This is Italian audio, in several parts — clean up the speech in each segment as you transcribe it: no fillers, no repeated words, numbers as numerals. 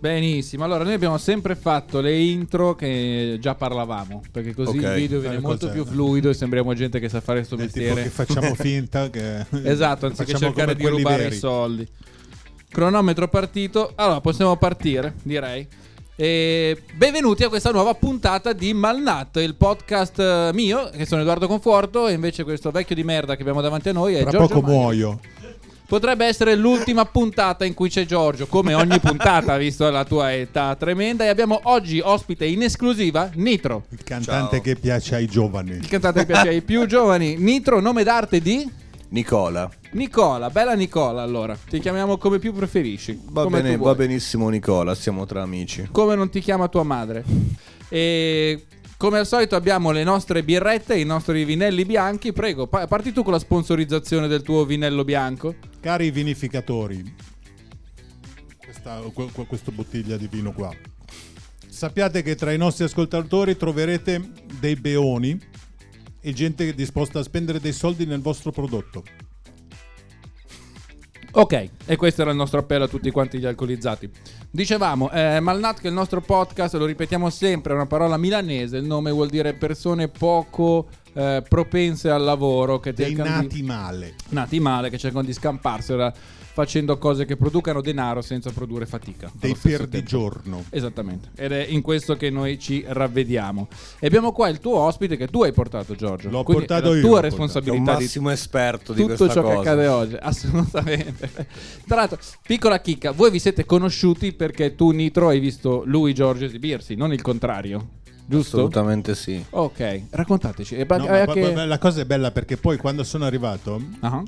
Benissimo, allora noi abbiamo sempre fatto le intro che già parlavamo, perché così okay, il video viene molto più fluido e sembriamo gente che sa fare sto mestiere, tipo che facciamo finta che esatto, anziché cercare di rubare veri. I soldi. Cronometro partito, allora possiamo partire, direi. E benvenuti a questa nuova puntata di Malnat, il podcast mio, che sono Edoardo Conforto, e invece questo vecchio di merda che abbiamo davanti a noi è Giorgio. Tra poco muoio. Potrebbe essere l'ultima puntata in cui c'è Giorgio, come ogni puntata, visto la tua età tremenda. E abbiamo oggi ospite in esclusiva Nitro, il cantante che piace ai giovani. Il cantante che piace ai più giovani. Nitro, nome d'arte di? Nicola. Nicola, bella Nicola, allora. Ti chiamiamo come più preferisci. Va come bene, va benissimo Nicola, siamo tra amici. Come non ti chiama tua madre. E come al solito abbiamo le nostre birrette, i nostri vinelli bianchi. Prego, parti tu con la sponsorizzazione del tuo vinello bianco. Cari vinificatori, questa bottiglia di vino qua, sappiate che tra i nostri ascoltatori troverete dei beoni e gente disposta a spendere dei soldi nel vostro prodotto. Ok, e questo era il nostro appello a tutti quanti gli alcolizzati. Dicevamo, Malnat, che il nostro podcast, lo ripetiamo sempre, è una parola milanese. Il nome vuol dire persone poco propense al lavoro, che dei nati male, che cercano di scamparsela facendo cose che producano denaro senza produrre fatica. Dei perdigiorno. Esattamente. Ed è in questo che noi ci ravvediamo. E abbiamo qua il tuo ospite che tu hai portato, Giorgio. L'ho quindi portato io. È la tua responsabilità. Sono massimo esperto di questa cosa. Tutto ciò che accade oggi. Assolutamente. Tra l'altro, piccola chicca. Voi vi siete conosciuti perché tu, Nitro, hai visto lui, Giorgio, esibirsi, non il contrario. Giusto? Assolutamente sì. Ok, raccontateci. La cosa è bella perché poi quando sono arrivato... Uh-huh.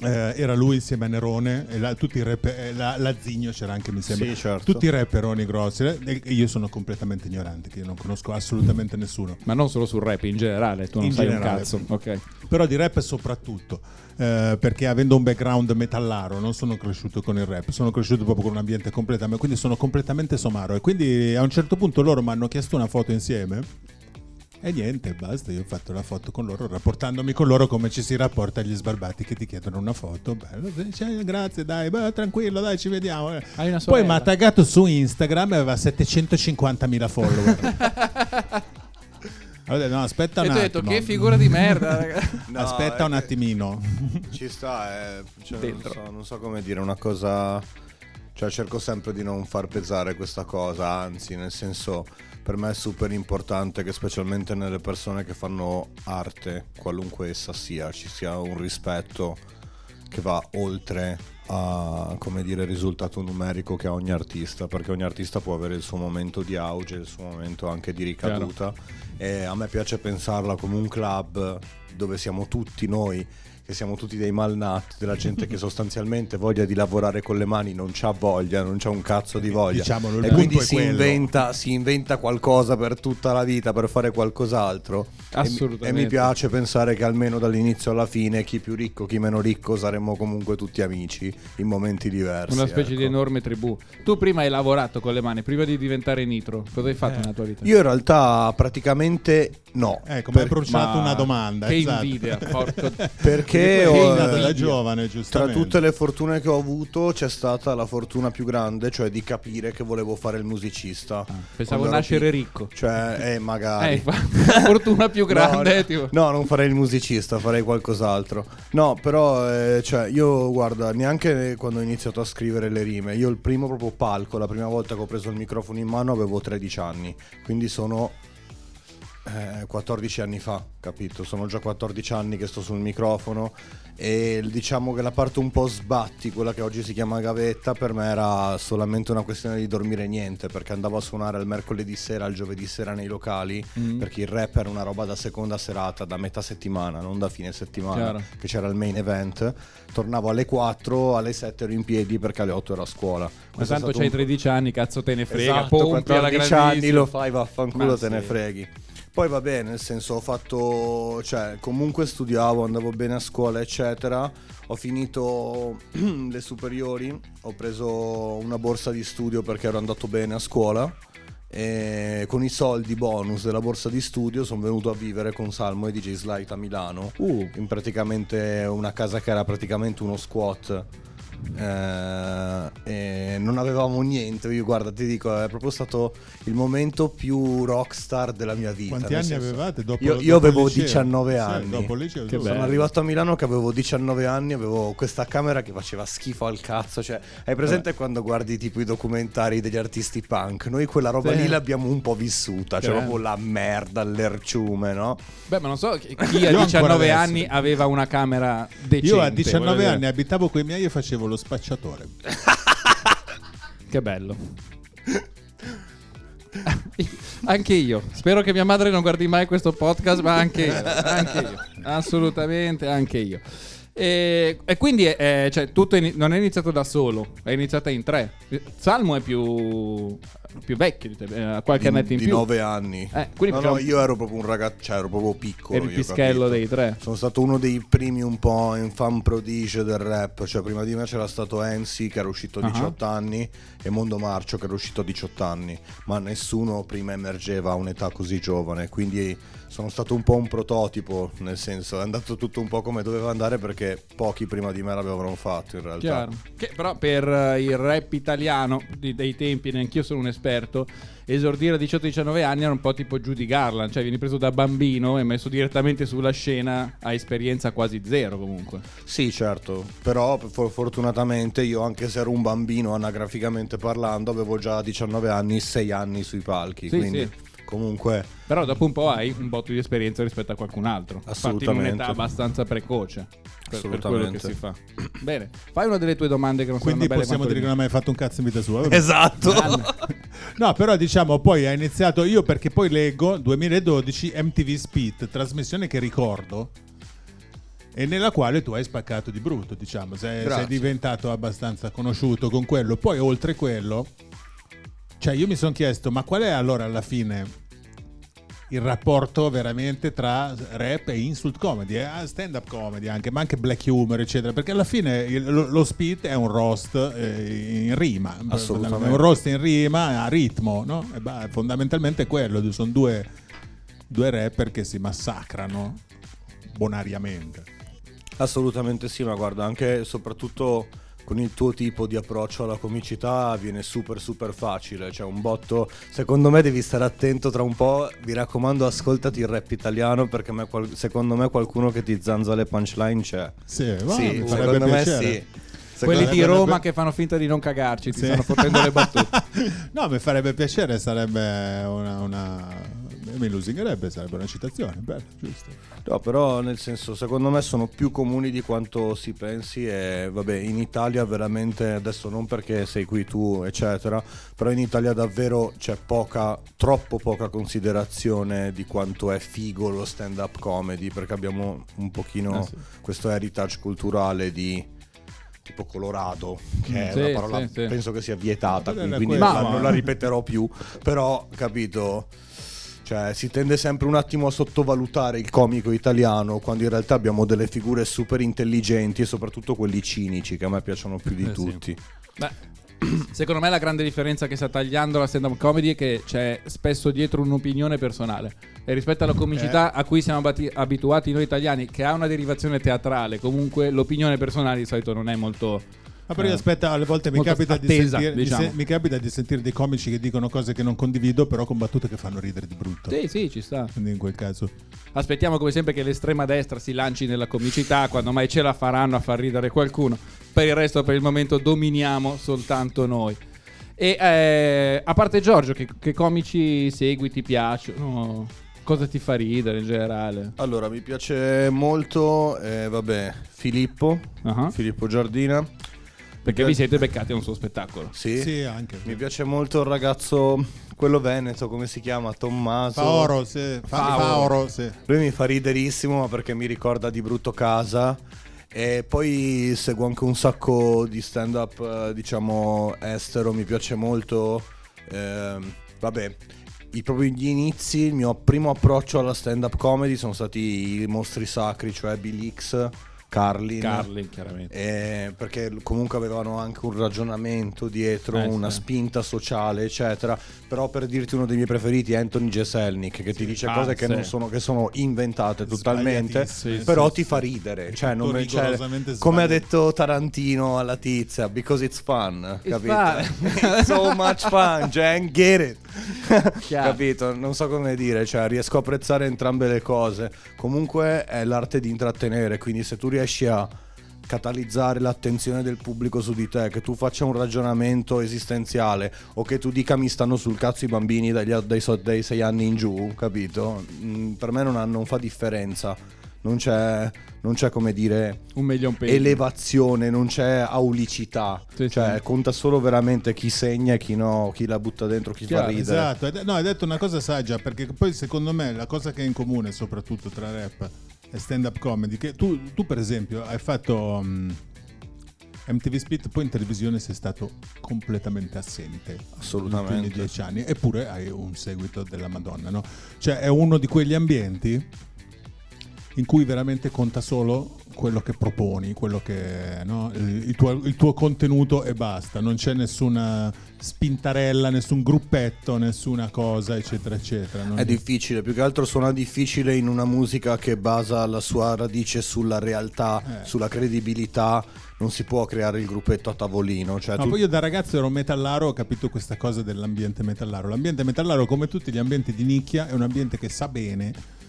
Era lui insieme a Nerone e tutti i rap, la Zigno c'era anche, mi sembra. Sì, certo. Tutti i rapperoni grossi. E io sono completamente ignorante, che io non conosco assolutamente nessuno. Ma non solo sul rap, in generale, tu non sai un cazzo. Okay. Però di rap soprattutto, perché avendo un background metallaro non sono cresciuto con il rap, sono cresciuto proprio con un ambiente completamente, quindi sono completamente somaro. E quindi a un certo punto loro mi hanno chiesto una foto insieme. E niente, basta, io ho fatto la foto con loro, rapportandomi con loro come ci si rapporta agli sbarbati che ti chiedono una foto. Beh, grazie, dai, beh, tranquillo, dai, ci vediamo. Poi mi ha taggato su Instagram e aveva 750.000 follower. Allora, no, aspetta un attimo. E ti ho detto, che figura di merda, ragazzi. No, aspetta un attimino. Ci sta, cioè, non so come dire, una cosa... Cioè, cerco sempre di non far pesare questa cosa, anzi, nel senso... Per me è super importante che specialmente nelle persone che fanno arte, qualunque essa sia, ci sia un rispetto che va oltre a, come dire, il risultato numerico che ha ogni artista, perché ogni artista può avere il suo momento di auge, il suo momento anche di ricaduta. Chiaro. E a me piace pensarla come un club dove siamo tutti noi, che siamo tutti dei malnati, della gente che sostanzialmente voglia di lavorare con le mani, non c'ha voglia, non c'ha un cazzo di voglia, diciamolo, e quindi si inventa qualcosa per tutta la vita per fare qualcos'altro. Assolutamente. E mi piace pensare che almeno dall'inizio alla fine, chi più ricco, chi meno ricco, saremmo comunque tutti amici in momenti diversi. Una specie di enorme tribù. Tu prima hai lavorato con le mani, prima di diventare Nitro, cosa hai fatto nella tua vita? Io in realtà praticamente no. Mi hai bruciato una domanda. Che esatto. Invidia, porco. Perché da giovane, tra tutte le fortune che ho avuto c'è stata la fortuna più grande, cioè di capire che volevo fare il musicista. Pensavo nascere ricco, cioè magari la fortuna più grande. No, non farei il musicista, farei qualcos'altro. No, però cioè, io guarda, neanche quando ho iniziato a scrivere le rime, io il primo proprio palco, la prima volta che ho preso il microfono in mano avevo 13 anni, quindi sono 14 anni fa, capito? Sono già 14 anni che sto sul microfono e diciamo che la parte un po' sbatti, quella che oggi si chiama gavetta, per me era solamente una questione di dormire niente, perché andavo a suonare il mercoledì sera, il giovedì sera nei locali, perché il rap era una roba da seconda serata, da metà settimana, non da fine settimana. Chiaro. Che c'era il main event, tornavo alle 4, alle 7 ero in piedi perché alle 8 ero a scuola. Ma tanto c'hai 13 anni, cazzo te ne frega. Esatto, 14 anni lo fai, vaffanculo. Ma te ne freghi. Poi va bene, nel senso ho fatto, cioè comunque studiavo, andavo bene a scuola eccetera, ho finito le superiori, ho preso una borsa di studio perché ero andato bene a scuola e con i soldi bonus della borsa di studio sono venuto a vivere con Salmo e DJ Slide a Milano, in praticamente una casa che era praticamente uno squat. e non avevamo niente. Io, guarda, ti dico, è proprio stato il momento più rockstar della mia vita. Quanti anni avevate? Io avevo 19 anni. Dopo liceo, sono arrivato a Milano che avevo 19 anni, avevo questa camera che faceva schifo al cazzo. Cioè, hai presente quando guardi tipo i documentari degli artisti punk? Noi quella roba lì l'abbiamo un po' vissuta, cioè proprio la merda, l'erciume, no? Beh, ma non so chi a 19 anni aveva una camera decente. Io a 19 anni abitavo coi miei e facevo lo spacciatore. Che bello. Anche io. Spero che mia madre non guardi mai questo podcast, ma anche io. Assolutamente, anche io. E quindi cioè, tutto non è iniziato da solo, è iniziata in tre. Salmo è più vecchio di te, qualche annetto in più. Di 9 anni. Quindi no, io ero proprio un ragazzo, cioè ero proprio piccolo. Eri il pischello dei tre. Sono stato uno dei primi un po' in fan prodigio del rap. Cioè prima di me c'era stato Ensi che era uscito a 18 anni e Mondo Marcio che era uscito a 18 anni. Ma nessuno prima emergeva a un'età così giovane, quindi sono stato un po' un prototipo, nel senso è andato tutto un po' come doveva andare perché pochi prima di me l'avevano fatto in realtà. Chiaro. Che però per il rap italiano dei tempi, neanch'io sono un esperto, esordire a 18-19 anni era un po' tipo Judy Garland, cioè vieni preso da bambino e messo direttamente sulla scena, a esperienza quasi zero comunque. Sì, certo, però fortunatamente io, anche se ero un bambino anagraficamente parlando, avevo già a 19 anni 6 anni sui palchi, sì, quindi sì. Comunque, però dopo un po' hai un botto di esperienza rispetto a qualcun altro. Assolutamente. Infatti in un'età abbastanza precoce per quello che si fa. Bene, fai una delle tue domande che non sono belle. Quindi possiamo dire che non hai mai fatto un cazzo in vita sua. Esatto. No, però diciamo poi ha iniziato io perché poi leggo 2012 MTV Speed, trasmissione che ricordo e nella quale tu hai spaccato di brutto, diciamo, sei diventato abbastanza conosciuto con quello. Poi oltre quello, cioè io mi sono chiesto, ma qual è allora alla fine il rapporto veramente tra rap e insult comedy, stand up comedy anche, ma anche black humor eccetera, perché alla fine lo spit è un roast in rima. Assolutamente. Un roast in rima a ritmo, no? E beh, fondamentalmente è quello, sono due rapper che si massacrano bonariamente. Assolutamente sì, ma guarda, anche e soprattutto con il tuo tipo di approccio alla comicità viene super super facile, cioè un botto. Secondo me devi stare attento tra un po', mi raccomando, ascoltati il rap italiano perché secondo me qualcuno che ti zanza le punchline c'è. Sì, secondo me sì. Quelli di Roma che fanno finta di non cagarci ti stanno portando le battute. No, mi farebbe piacere, sarebbe una... mi lusingerebbe, sarebbe una citazione bella, giusto? No, però nel senso, secondo me sono più comuni di quanto si pensi e vabbè, in Italia veramente, adesso non perché sei qui tu eccetera, però in Italia davvero c'è troppo poca considerazione di quanto è figo lo stand up comedy, perché abbiamo un pochino questo heritage culturale di tipo Colorado, che è una parola penso che sia vietata qui, quindi non la ripeterò più, però capito, cioè si tende sempre un attimo a sottovalutare il comico italiano quando in realtà abbiamo delle figure super intelligenti e soprattutto quelli cinici che a me piacciono più di tutti. Beh, secondo me la grande differenza che sta tagliando la stand-up comedy è che c'è spesso dietro un'opinione personale, e rispetto alla comicità a cui siamo abituati noi italiani, che ha una derivazione teatrale, comunque l'opinione personale di solito non è molto... Ma perché aspetta, alle volte mi capita di sentire dei comici che dicono cose che non condivido, però con battute che fanno ridere di brutto. Sì, ci sta. Quindi in quel caso aspettiamo come sempre che l'estrema destra si lanci nella comicità, quando mai ce la faranno a far ridere qualcuno. Per il resto, per il momento, dominiamo soltanto noi. E a parte Giorgio, che comici segui, ti piacciono? Cosa ti fa ridere in generale? Allora, mi piace molto Filippo, Filippo Giardina. Perché vi siete beccati a un suo spettacolo. Sì, anche. Mi piace molto il ragazzo, quello veneto, come si chiama? Tommaso Paolo, Paolo. Lui mi fa riderissimo, ma perché mi ricorda di brutto casa. E poi seguo anche un sacco di stand-up, diciamo, estero. Mi piace molto. Proprio gli inizi, il mio primo approccio alla stand-up comedy sono stati i mostri sacri, cioè Bill Hicks, Carlin chiaramente, perché comunque avevano anche un ragionamento dietro, una spinta sociale eccetera. Però per dirti uno dei miei preferiti è Anthony Jeselnik, che ti dice cose che non sono, che sono inventate totalmente, però ti fa ridere, cioè, non, cioè, come ha detto Tarantino alla tizia, because it's fun, it's capito? Fun. It's so much fun, Jen, get it. Capito? Non so come dire, cioè riesco a apprezzare entrambe le cose. Comunque è l'arte di intrattenere, quindi se tu riesci a catalizzare l'attenzione del pubblico su di te, che tu faccia un ragionamento esistenziale o che tu dica mi stanno sul cazzo i bambini dai 6 anni in giù, capito? Per me non fa differenza. Non c'è come dire un million page, elevazione, non c'è aulicità, cioè conta solo veramente chi segna, chi no, chi la butta dentro, chi fa ridere. Esatto, no, hai detto una cosa saggia, perché poi secondo me la cosa che è in comune soprattutto tra rap e stand up comedy, che tu per esempio hai fatto MTV Speed, poi in televisione sei stato completamente assente, assolutamente, negli 10 anni, eppure hai un seguito della Madonna, no? Cioè è uno di quegli ambienti in cui veramente conta solo quello che proponi, quello che, no? il tuo contenuto e basta, non c'è nessuna spintarella, nessun gruppetto, nessuna cosa eccetera eccetera. Non è difficile, più che altro suona difficile in una musica che basa la sua radice sulla realtà, sulla credibilità. Non si può creare il gruppetto a tavolino, cioè poi io da ragazzo ero metallaro, ho capito questa cosa dell'ambiente metallaro. L'ambiente metallaro, come tutti gli ambienti di nicchia, è un ambiente che sa bene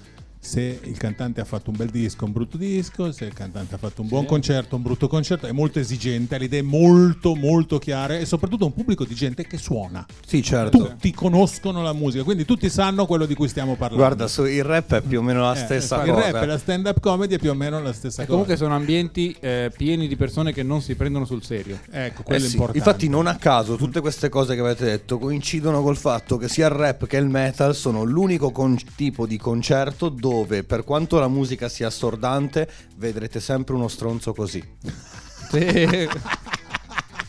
se il cantante ha fatto un bel disco, un brutto disco, se il cantante ha fatto un buon concerto, un brutto concerto. È molto esigente, ha le idee molto molto chiare e soprattutto un pubblico di gente che suona. Sì, certo. Tutti conoscono la musica, quindi tutti sanno quello di cui stiamo parlando. Guarda, il rap è più o meno la stessa cosa. Il rap e la stand up comedy è più o meno la stessa cosa. Comunque sono ambienti pieni di persone che non si prendono sul serio. Ecco, quello è importante. Infatti non a caso tutte queste cose che avete detto coincidono col fatto che sia il rap che il metal sono l'unico tipo di concerto dove, per quanto la musica sia assordante, vedrete sempre uno stronzo così. Sì.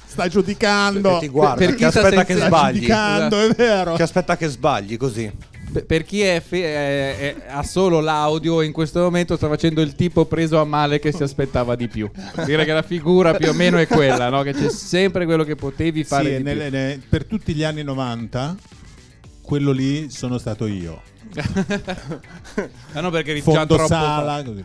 Sta giudicando, ti guarda, per chi aspetta che sbagli, è vero, che aspetta che sbagli così. Per chi ha solo l'audio, in questo momento sta facendo il tipo preso a male che si aspettava di più. Direi che la figura più o meno è quella, no? Che c'è sempre quello che potevi fare di più. Per tutti gli anni 90 quello lì sono stato io. No, perché fondo sala, troppo...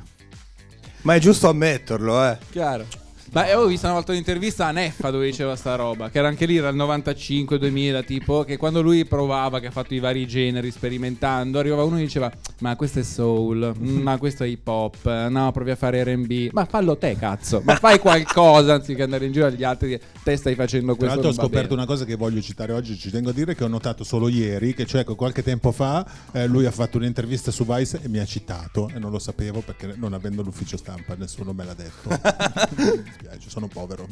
Ma è giusto ammetterlo, chiaro. Ma avevo visto una volta un'intervista a Neffa dove diceva sta roba, che era anche lì, era il 95-2000, tipo, che quando lui provava, che ha fatto i vari generi sperimentando, arrivava uno e diceva ma questo è soul, ma questo è hip hop, no, provi a fare R&B, ma fallo te cazzo, ma fai qualcosa anziché andare in giro agli altri te stai facendo questo. Tra l'altro ho scoperto una cosa che voglio citare oggi, ci tengo a dire, che ho notato solo ieri, che cioè qualche tempo fa lui ha fatto un'intervista su Vice e mi ha citato e non lo sapevo perché non avendo l'ufficio stampa nessuno me l'ha detto. Sono povero.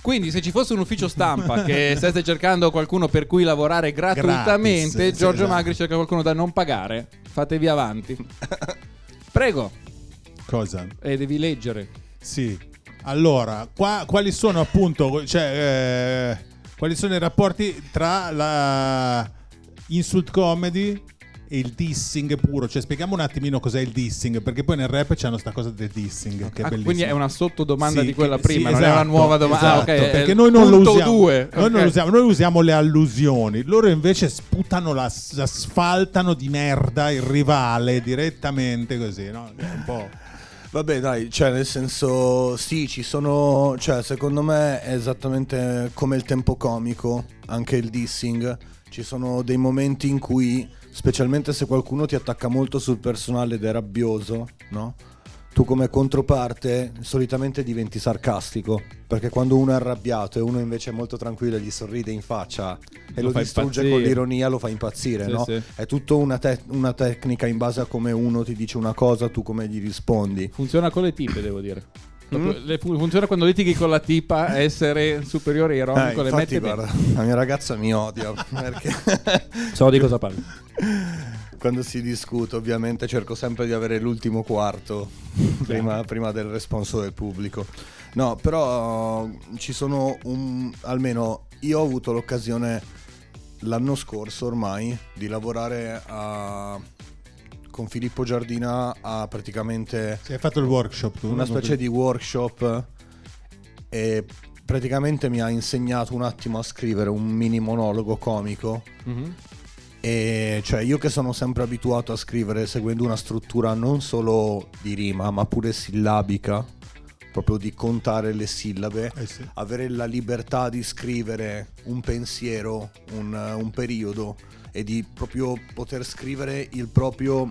Quindi se ci fosse un ufficio stampa che stesse cercando qualcuno per cui lavorare gratuitamente, gratis, Giorgio Magri cerca qualcuno da non pagare. Fatevi avanti. Prego. Cosa? Devi leggere. Sì. Allora, quali sono appunto, cioè, quali sono i rapporti tra la insult comedy e il dissing puro? Cioè spieghiamo un attimino cos'è il dissing, perché poi nel rap c'hanno sta cosa del dissing, che è bellissimo. Quindi è una sottodomanda di quella prima, non è una nuova domanda, okay, perché noi non lo usiamo. Noi non lo usiamo, noi usiamo le allusioni. Loro invece sputano, asfaltano di merda il rivale direttamente così, no? È un po'. Vabbè dai, cioè nel senso sì, ci sono, cioè secondo me è esattamente come il tempo comico, anche il dissing. Ci sono dei momenti in cui, specialmente se qualcuno ti attacca molto sul personale ed è rabbioso, no? Tu come controparte solitamente diventi sarcastico, perché quando uno è arrabbiato e uno invece è molto tranquillo e gli sorride in faccia e lo distrugge impazzire con l'ironia, lo fa impazzire, sì, no? Sì. È tutta una tecnica in base a come uno ti dice una cosa, tu come gli rispondi. Funziona con le tipe, devo dire. Funziona quando litighi con la tipa, essere superiore ironico, le metti. Guarda, la mia ragazza mi odia perché so di cosa parlo. Quando si discute ovviamente cerco sempre di avere l'ultimo quarto prima del responso del pubblico. No, però ci sono almeno io ho avuto l'occasione l'anno scorso ormai di lavorare a con Filippo Giardina ha praticamente... Sì, hai fatto il workshop tu? Una specie di workshop, e praticamente mi ha insegnato un attimo a scrivere un mini monologo comico. Mm-hmm. E cioè io che sono sempre abituato a scrivere seguendo una struttura non solo di rima ma pure sillabica, proprio di contare le sillabe, sì, avere la libertà di scrivere un pensiero, un periodo, e di proprio poter scrivere il proprio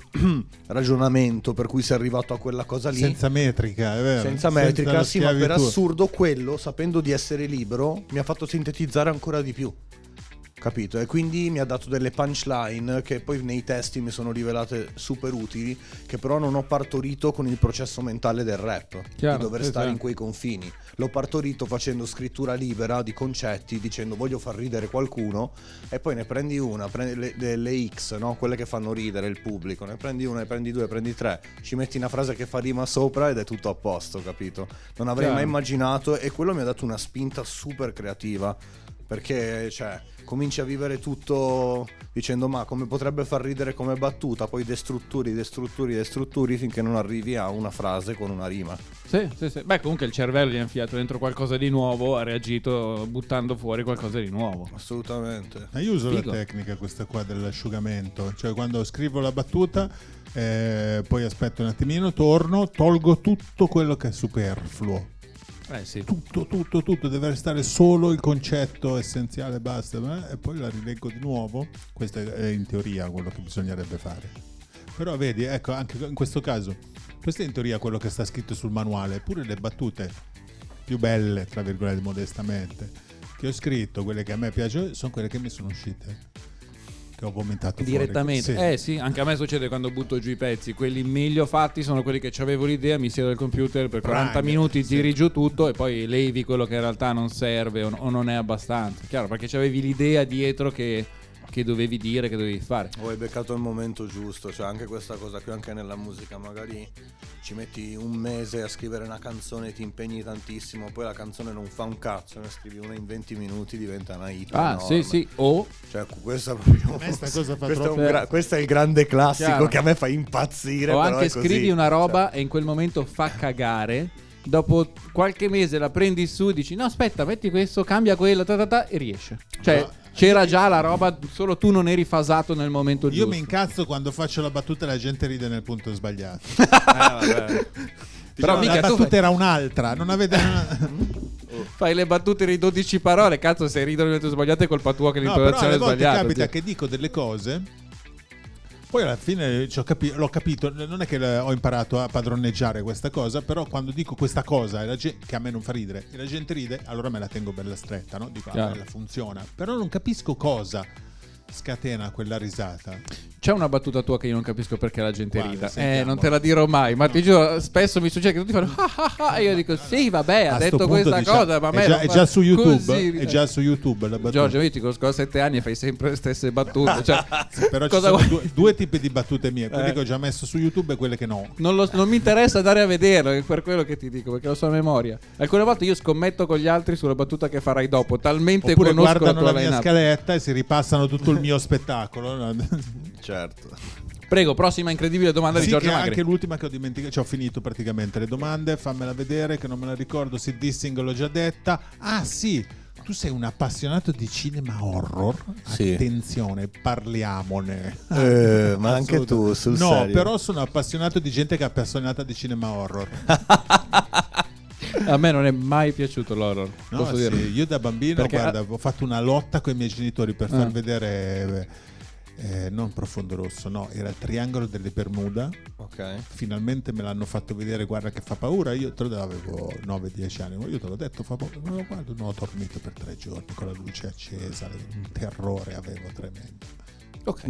ragionamento per cui sei arrivato a quella cosa lì, senza metrica, è vero? Senza metrica, sì, ma per assurdo quello, sapendo di essere libero, mi ha fatto sintetizzare ancora di più, capito? E quindi mi ha dato delle punchline che poi nei testi mi sono rivelate super utili, che però non ho partorito con il processo mentale del rap, chiaro, di dover stare in quei confini. L'ho partorito facendo scrittura libera di concetti, dicendo voglio far ridere qualcuno, e poi ne prendi una, prendi le X, no? Quelle che fanno ridere il pubblico, ne prendi una, ne prendi due, ne prendi tre, ci metti una frase che fa rima sopra ed è tutto a posto, capito? Non avrei mai immaginato, e quello mi ha dato una spinta super creativa, perché cioè cominci a vivere tutto dicendo ma come potrebbe far ridere come battuta, poi destrutturi finché non arrivi a una frase con una rima. Sì. Beh, comunque il cervello gli ha infilato dentro qualcosa di nuovo, ha reagito buttando fuori qualcosa di nuovo. Assolutamente. Ma io uso la tecnica questa qua dell'asciugamento, cioè quando scrivo la battuta poi aspetto un attimino, torno, tolgo tutto quello che è superfluo. Sì. Tutto deve restare solo il concetto essenziale, basta, e poi la rileggo di nuovo. Questo è in teoria quello che bisognerebbe fare, però vedi, ecco, anche in questo caso questo è in teoria quello che sta scritto sul manuale. Pure le battute più belle, tra virgolette, modestamente, che ho scritto, quelle che a me piacciono, sono quelle che mi sono uscite, che ho vomitato direttamente fuori. Sì, anche a me succede quando butto giù i pezzi. Quelli meglio fatti sono quelli che avevo l'idea, mi siedo al computer per 40 minuti, giri giù tutto e poi levi quello che in realtà non serve o non è abbastanza, chiaro, perché avevi l'idea dietro che dovevi dire, che dovevi fare. Hai beccato il momento giusto, cioè anche questa cosa qui, anche nella musica magari ci metti un mese a scrivere una canzone, ti impegni tantissimo, poi la canzone non fa un cazzo, ne scrivi una in 20 minuti, diventa una hit. Sì, o cioè questa proprio cosa fa questo è il grande classico, chiaro, che a me fa impazzire. O però anche è così, scrivi una roba, cioè, e in quel momento fa cagare, dopo qualche mese la prendi su, dici no aspetta, metti questo, cambia quello, e riesce, cioè c'era già la roba, solo tu non eri fasato nel momento giusto. Io mi incazzo quando faccio la battuta e la gente ride nel punto sbagliato. Vabbè. Però no, mica la battuta era un'altra, non avete fai le battute di 12 parole, cazzo, se ridono nel momento sbagliato è colpa tua che l'intonazione è sbagliata. No, capita che dico delle cose, poi alla fine l'ho capito, non è che ho imparato a padroneggiare questa cosa, però quando dico questa cosa che a me non fa ridere e la gente ride, allora me la tengo bella stretta, no? Dico, ah, bella, funziona, però non capisco cosa scatena quella risata. C'è una battuta tua che io non capisco perché la gente rida, non te la dirò mai, ma ti giuro, spesso mi succede che tutti fanno e io dico sì vabbè, ha detto questa cosa, ma a me è già su YouTube così, è già su YouTube la battuta. Giorgio, io ti conosco da 7 anni e fai sempre le stesse battute, cioè, però ci sono due tipi di battute mie, quelle che ho già messo su YouTube e quelle che no, non mi interessa andare a vederlo, è per quello che ti dico, perché lo so a memoria. Alcune volte io scommetto con gli altri sulla battuta che farai dopo, talmente oppure conosco la tua linea, guardano la mia scaletta e si ripassano tutto il mio spettacolo. Certo. Prego, prossima incredibile domanda di Giorgio Magri. Anche l'ultima che ho dimenticato, cioè ho finito praticamente le domande, fammela vedere che non me la ricordo. Se dissing l'ho già detta. Ah sì, tu sei un appassionato di cinema horror? Sì. Attenzione, parliamone. Ma anche tu sul serio? No, però sono appassionato di gente che è appassionata di cinema horror. A me non è mai piaciuto l'horror, no, posso dirlo. Io da bambino, perché guarda, ho fatto una lotta con i miei genitori per far vedere Non Profondo Rosso, no, era il Triangolo delle Bermuda. Okay. Finalmente me l'hanno fatto vedere, guarda che fa paura. Io te lo avevo 9-10 anni, io te l'ho detto, fa paura. No, guarda, non ho dormito per 3 giorni con la luce accesa, un terrore avevo tremendo. Ok.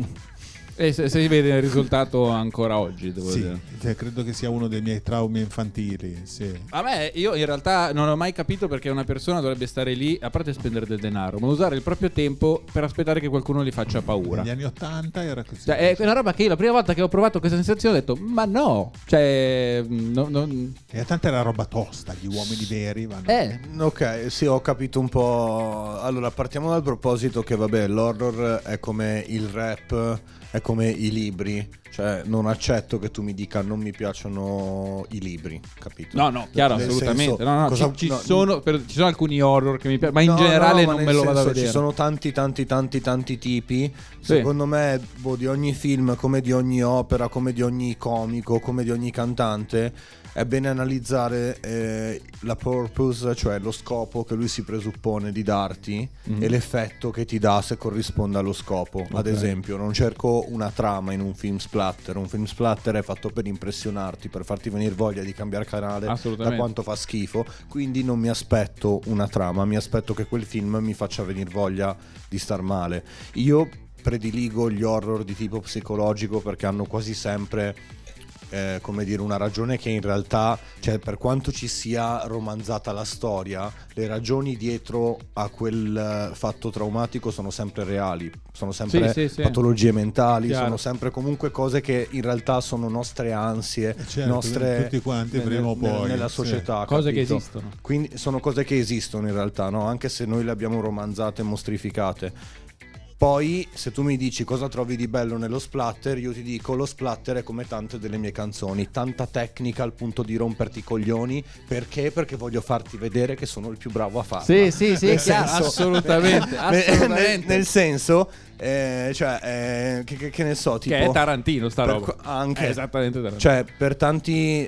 E se si vede il risultato ancora oggi, devo dire. Cioè, credo che sia uno dei miei traumi infantili. Sì. A me, io in realtà non ho mai capito perché una persona dovrebbe stare lì, a parte spendere del denaro, ma usare il proprio tempo per aspettare che qualcuno gli faccia paura. Negli anni 80 era così. Cioè, è una roba che io la prima volta che ho provato questa sensazione ho detto, ma no, cioè non... E tanto era roba tosta, gli uomini veri vanno... Ok, sì, ho capito un po'. Allora, partiamo dal proposito che, vabbè, l'horror è come il rap, è come i libri, Cioè, non accetto che tu mi dica non mi piacciono i libri, capito? No, no, chiaro, nel assolutamente. Senso, no, no, cosa, ci, no, sono, per, ci sono alcuni horror che mi piacciono, ma in generale non me lo vado a vedere. Ci sono tanti tipi. Sì. Secondo me, di ogni film, come di ogni opera, come di ogni comico, come di ogni cantante, è bene analizzare la purpose, cioè lo scopo che lui si presuppone di darti, e l'effetto che ti dà se corrisponde allo scopo. Okay. Ad esempio, non cerco una trama in un film splatter. Un film splatter è fatto per impressionarti, per farti venire voglia di cambiare canale da quanto fa schifo. Quindi non mi aspetto una trama, mi aspetto che quel film mi faccia venire voglia di star male. Io prediligo gli horror di tipo psicologico perché hanno quasi sempre... come dire, una ragione che in realtà, cioè, per quanto ci sia romanzata la storia, le ragioni dietro a quel fatto traumatico sono sempre reali, sono sempre patologie mentali, chiaro, sono sempre comunque cose che in realtà sono nostre ansie, certo, nostre, tutti quanti avremo poi nella società, cose che esistono. Quindi sono cose che esistono in realtà, no? Anche se noi le abbiamo romanzate e mostrificate. Poi, se tu mi dici cosa trovi di bello nello splatter, io ti dico lo splatter è come tante delle mie canzoni, tanta tecnica al punto di romperti i coglioni. Perché? Perché voglio farti vedere che sono il più bravo a farlo. Sì, chiaro, assolutamente, assolutamente. Nel senso, cioè, che ne so, tipo... Che è Tarantino sta roba. Anche, esattamente Tarantino. Cioè, per tanti...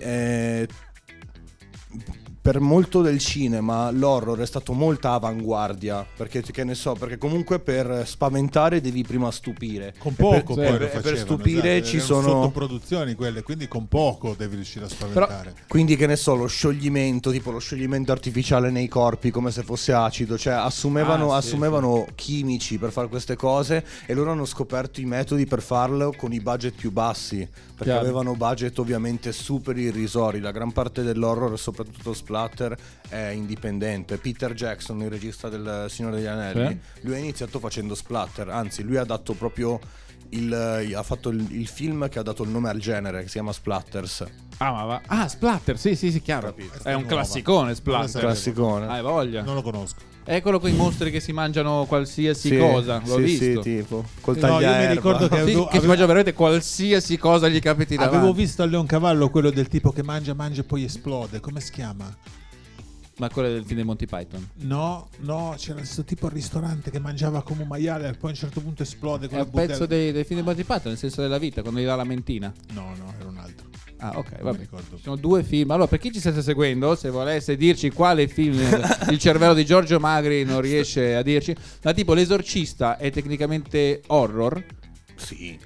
per molto del cinema l'horror è stato molta avanguardia, perché che ne so, perché comunque per spaventare devi prima stupire. Con poco poi lo facevano, per stupire ci sono sottoproduzioni quelle, quindi con poco devi riuscire a spaventare. Però, quindi che ne so, lo scioglimento, tipo lo scioglimento artificiale nei corpi come se fosse acido, cioè assumevano chimici per fare queste cose, e loro hanno scoperto i metodi per farlo con i budget più bassi, perché avevano budget ovviamente super irrisori. La gran parte dell'horror, soprattutto splatter, è indipendente. Peter Jackson, il regista del Signore degli Anelli, lui ha iniziato facendo splatter, anzi lui ha dato proprio ha fatto il film che ha dato il nome al genere, che si chiama Splatters. Splatter, sì, chiaro. Capito. È un classicone Splatter. Classicone. Hai voglia. Non lo conosco. Eccolo, quei mostri che si mangiano qualsiasi cosa. L'ho visto. Sì, tipo col tagliaerba. Io mi ricordo che si mangia veramente qualsiasi cosa gli capiti davanti. Avevo visto al Leoncavallo quello del tipo che mangia e poi esplode. Come si chiama? Ma quello del film di Monty Python? No, c'era questo tipo al ristorante che mangiava come un maiale e poi a un certo punto esplode. È un pezzo dei film di Monty Python, nel senso della vita, quando gli dà la mentina. No, era un altro. Ah, ok, vabbè. Sono due film. Allora, per chi ci state seguendo, se volesse dirci quale film il cervello di Giorgio Magri non riesce a dirci, ma tipo L'Esorcista è tecnicamente horror? Sì.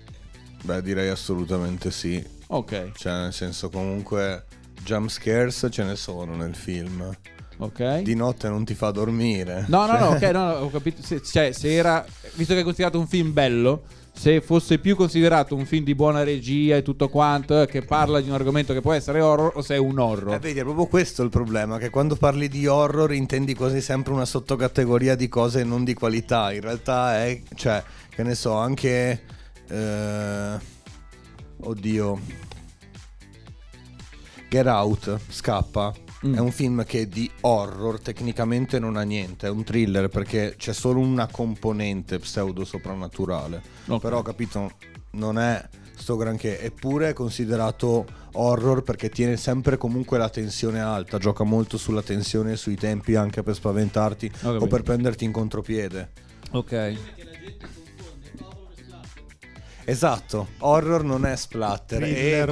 Beh, direi assolutamente sì. Ok. Cioè, nel senso, comunque jump scares ce ne sono nel film. Okay. Di notte non ti fa dormire. No, ho capito. Cioè, se era, visto che è considerato un film bello, se fosse più considerato un film di buona regia e tutto quanto, che parla di un argomento che può essere horror, o se è un horror. Vedi, è proprio questo il problema, che quando parli di horror intendi quasi sempre una sottocategoria di cose non di qualità. In realtà è, cioè, che ne so, anche oddio, Get Out, Scappa, è un film che di horror tecnicamente non ha niente, è un thriller perché c'è solo una componente pseudo soprannaturale. Okay. Però, capito, non è sto granché, eppure è considerato horror perché tiene sempre comunque la tensione alta, gioca molto sulla tensione e sui tempi, anche per spaventarti o per prenderti in contropiede. Ok. Esatto, horror non è splatter, thriller,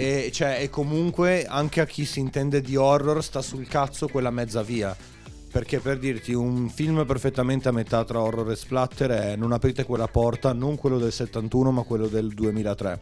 e comunque anche a chi si intende di horror sta sul cazzo quella mezza via. Perché, per dirti, un film perfettamente a metà tra horror e splatter è Non aprite quella porta, non quello del 71 ma quello del 2003.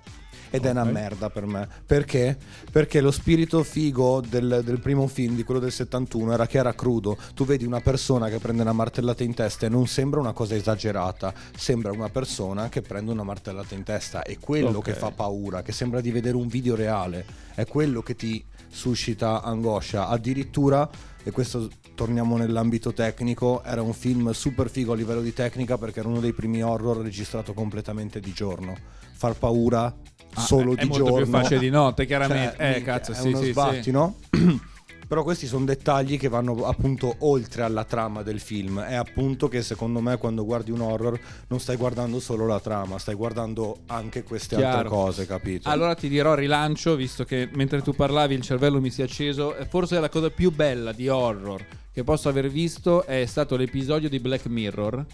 Ed è una merda per me. Perché? Perché lo spirito figo del primo film, di quello del 71, era che era crudo. Tu vedi una persona che prende una martellata in testa e non sembra una cosa esagerata, sembra una persona che prende una martellata in testa. È quello che fa paura, che sembra di vedere un video reale, è quello che ti suscita angoscia. Addirittura, e questo torniamo nell'ambito tecnico, era un film super figo a livello di tecnica perché era uno dei primi horror registrato completamente di giorno. Far paura solo di giorno è molto più facile di notte, chiaramente, cazzo, è uno sbatti, no? Però questi sono dettagli che vanno appunto oltre alla trama del film. È appunto che secondo me quando guardi un horror non stai guardando solo la trama, stai guardando anche queste altre cose, capito? Allora ti dirò, rilancio, visto che mentre tu parlavi il cervello mi si è acceso, forse la cosa più bella di horror che posso aver visto è stato l'episodio di Black Mirror.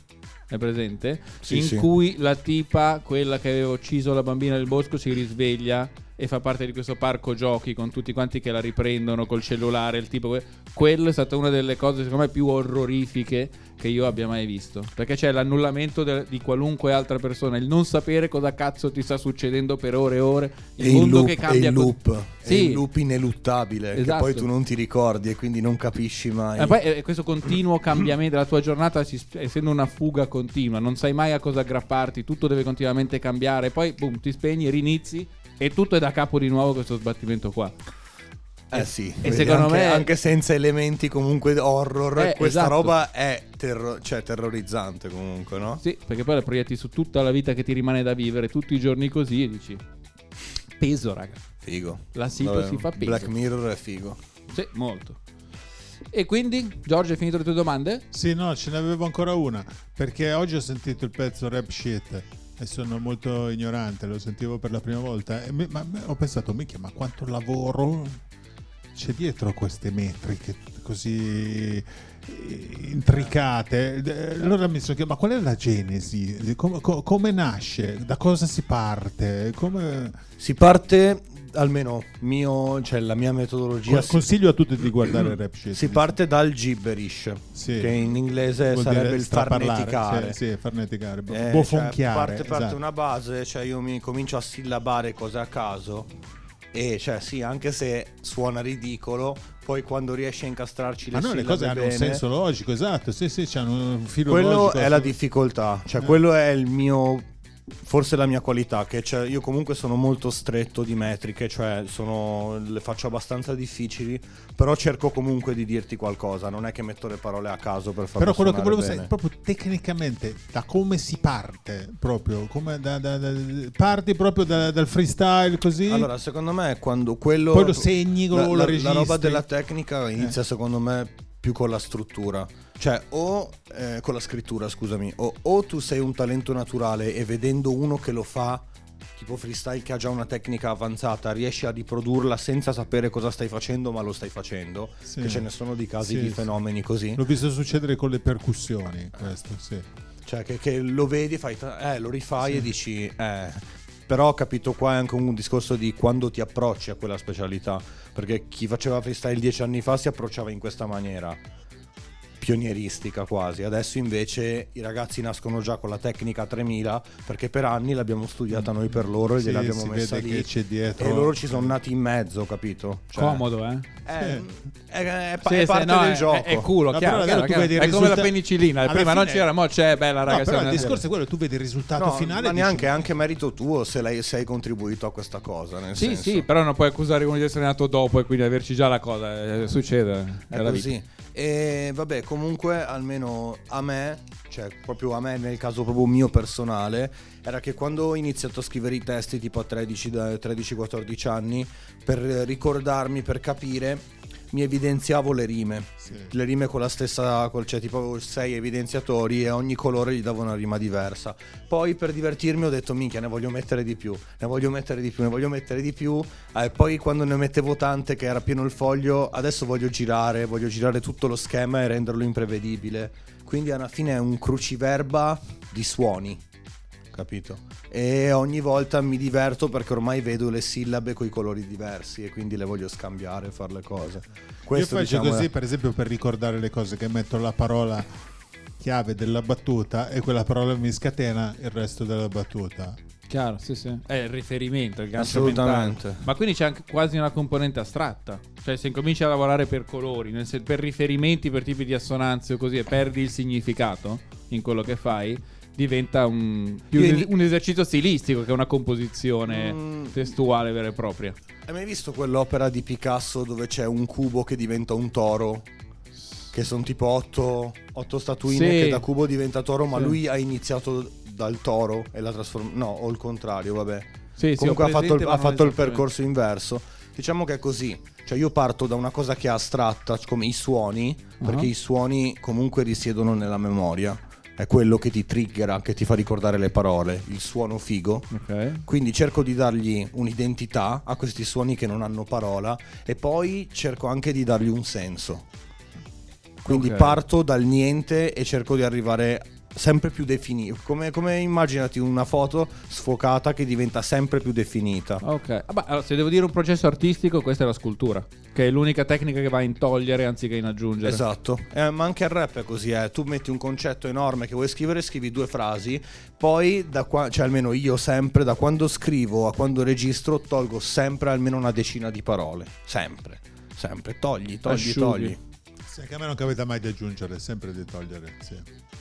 È presente? Sì, in cui la tipa, quella che aveva ucciso la bambina del bosco, si risveglia e fa parte di questo parco giochi con tutti quanti che la riprendono col cellulare, il tipo. Quello è stata una delle cose secondo me più orrorifiche che io abbia mai visto, perché c'è l'annullamento di qualunque altra persona, il non sapere cosa cazzo ti sta succedendo per ore e ore, il mondo che cambia, il loop ineluttabile, esatto, che poi tu non ti ricordi e quindi non capisci mai. E poi è questo continuo cambiamento, la tua giornata essendo una fuga continua, non sai mai a cosa aggrapparti, tutto deve continuamente cambiare, poi boom, ti spegni, rinizi e tutto è da capo di nuovo questo sbattimento qua. Sì, e secondo anche, me anche senza elementi comunque horror, questa roba è terrorizzante comunque, no? Sì, perché poi la proietti su tutta la vita che ti rimane da vivere, tutti i giorni così, e dici peso, raga. Figo. La sito si fa peso. Black Mirror è figo. Sì, molto. E quindi, Giorgio, hai finito le tue domande? Sì, no, ce n'avevo ancora una, perché oggi ho sentito il pezzo Rap Shit e sono molto ignorante, lo sentivo per la prima volta e ho pensato, minchia, ma quanto lavoro c'è dietro queste metriche così intricate. Allora mi sono chiesto, ma qual è la genesi, come nasce, da cosa si parte, come si parte, almeno la mia metodologia. Consiglio a tutti di guardare Rap Shit. Si parte dal gibberish, che in inglese vuol sarebbe il farneticare. Sì, farneticare, bofonchiare. Parte una base, io mi comincio a sillabare cose a caso e sì, anche se suona ridicolo, poi quando riesci a incastrarci le sillabe, le cose hanno un senso logico, esatto. Sì, c'hanno un filo quello logico. Quello è la difficoltà, quello è il mio, forse la mia qualità, che io comunque sono molto stretto di metriche, le faccio abbastanza difficili, però cerco comunque di dirti qualcosa, non è che metto le parole a caso per farlo. Però quello che volevo sapere proprio tecnicamente, da come si parte, proprio come parti proprio dal freestyle così. Allora, secondo me quando quello poi lo segni, lo registri. La roba della tecnica inizia secondo me più con la struttura, con la scrittura, scusami, o tu sei un talento naturale e vedendo uno che lo fa, tipo freestyle, che ha già una tecnica avanzata, riesci a riprodurla senza sapere cosa stai facendo, ma lo stai facendo, che ce ne sono di casi di fenomeni così. L'ho visto succedere con le percussioni, questo, che lo vedi, fai lo rifai e dici Però ho capito, qua è anche un discorso di quando ti approcci a quella specialità, perché chi faceva freestyle 10 anni fa si approcciava in questa maniera pionieristica quasi, adesso invece i ragazzi nascono già con la tecnica 3000 perché per anni l'abbiamo studiata noi per loro e gliel'abbiamo messa lì, che c'è dietro, e loro ci sono nati in mezzo, capito? Comodo, è parte del gioco, è culo, chiaro, tu vedi è come la penicillina, prima non c'era, mo c'è, bella raga. Però il discorso è quello, tu vedi il risultato finale, ma neanche, è anche merito tuo se hai contribuito a questa cosa, nel senso. Sì, però non puoi accusare uno di essere nato dopo e quindi averci già la cosa, succede, è così. E vabbè, comunque almeno a me, proprio a me nel caso proprio mio personale, era che quando ho iniziato a scrivere i testi tipo a 13-14 anni, per ricordarmi, per capire, mi evidenziavo le rime, le rime con la stessa, tipo avevo 6 evidenziatori e ogni colore gli davo una rima diversa. Poi per divertirmi ho detto, minchia, ne voglio mettere di più, e poi quando ne mettevo tante che era pieno il foglio, adesso voglio girare tutto lo schema e renderlo imprevedibile, quindi alla fine è un cruciverba di suoni, capito? E ogni volta mi diverto perché ormai vedo le sillabe coi colori diversi e quindi le voglio scambiare, fare le cose. Questo, io faccio così per esempio per ricordare le cose, che metto la parola chiave della battuta e quella parola mi scatena il resto della battuta. Chiaro, sì. È il riferimento, il gancio mentale. Ma quindi c'è anche quasi una componente astratta. Se incominci a lavorare per colori, per riferimenti, per tipi di assonanze o così, e perdi il significato in quello che fai, diventa un esercizio stilistico che una composizione testuale vera e propria. Hai mai visto quell'opera di Picasso dove c'è un cubo che diventa un toro? Che sono tipo 8 statuine che da cubo diventa toro, ma lui ha iniziato dal toro e la trasforma. No, o il contrario, vabbè. Comunque ha fatto il percorso inverso. diciamo che è così, cioè io parto da una cosa che è astratta come i suoni, perché i suoni comunque risiedono nella memoria, è quello che ti triggera, che ti fa ricordare le parole, il suono figo, quindi cerco di dargli un'identità a questi suoni che non hanno parola e poi cerco anche di dargli un senso, quindi parto dal niente e cerco di arrivare sempre più definito, come immaginati una foto sfocata che diventa sempre più definita. Allora, se devo dire un processo artistico, questa è la scultura, che è l'unica tecnica che va a intogliere anziché in aggiungere. Esatto, ma anche il rap è così, tu metti un concetto enorme che vuoi scrivere, scrivi due frasi, poi da qua, cioè almeno io sempre, da quando scrivo a quando registro, tolgo sempre almeno una decina di parole, sempre togli. Sì, anche a me non capita mai di aggiungere, sempre di togliere.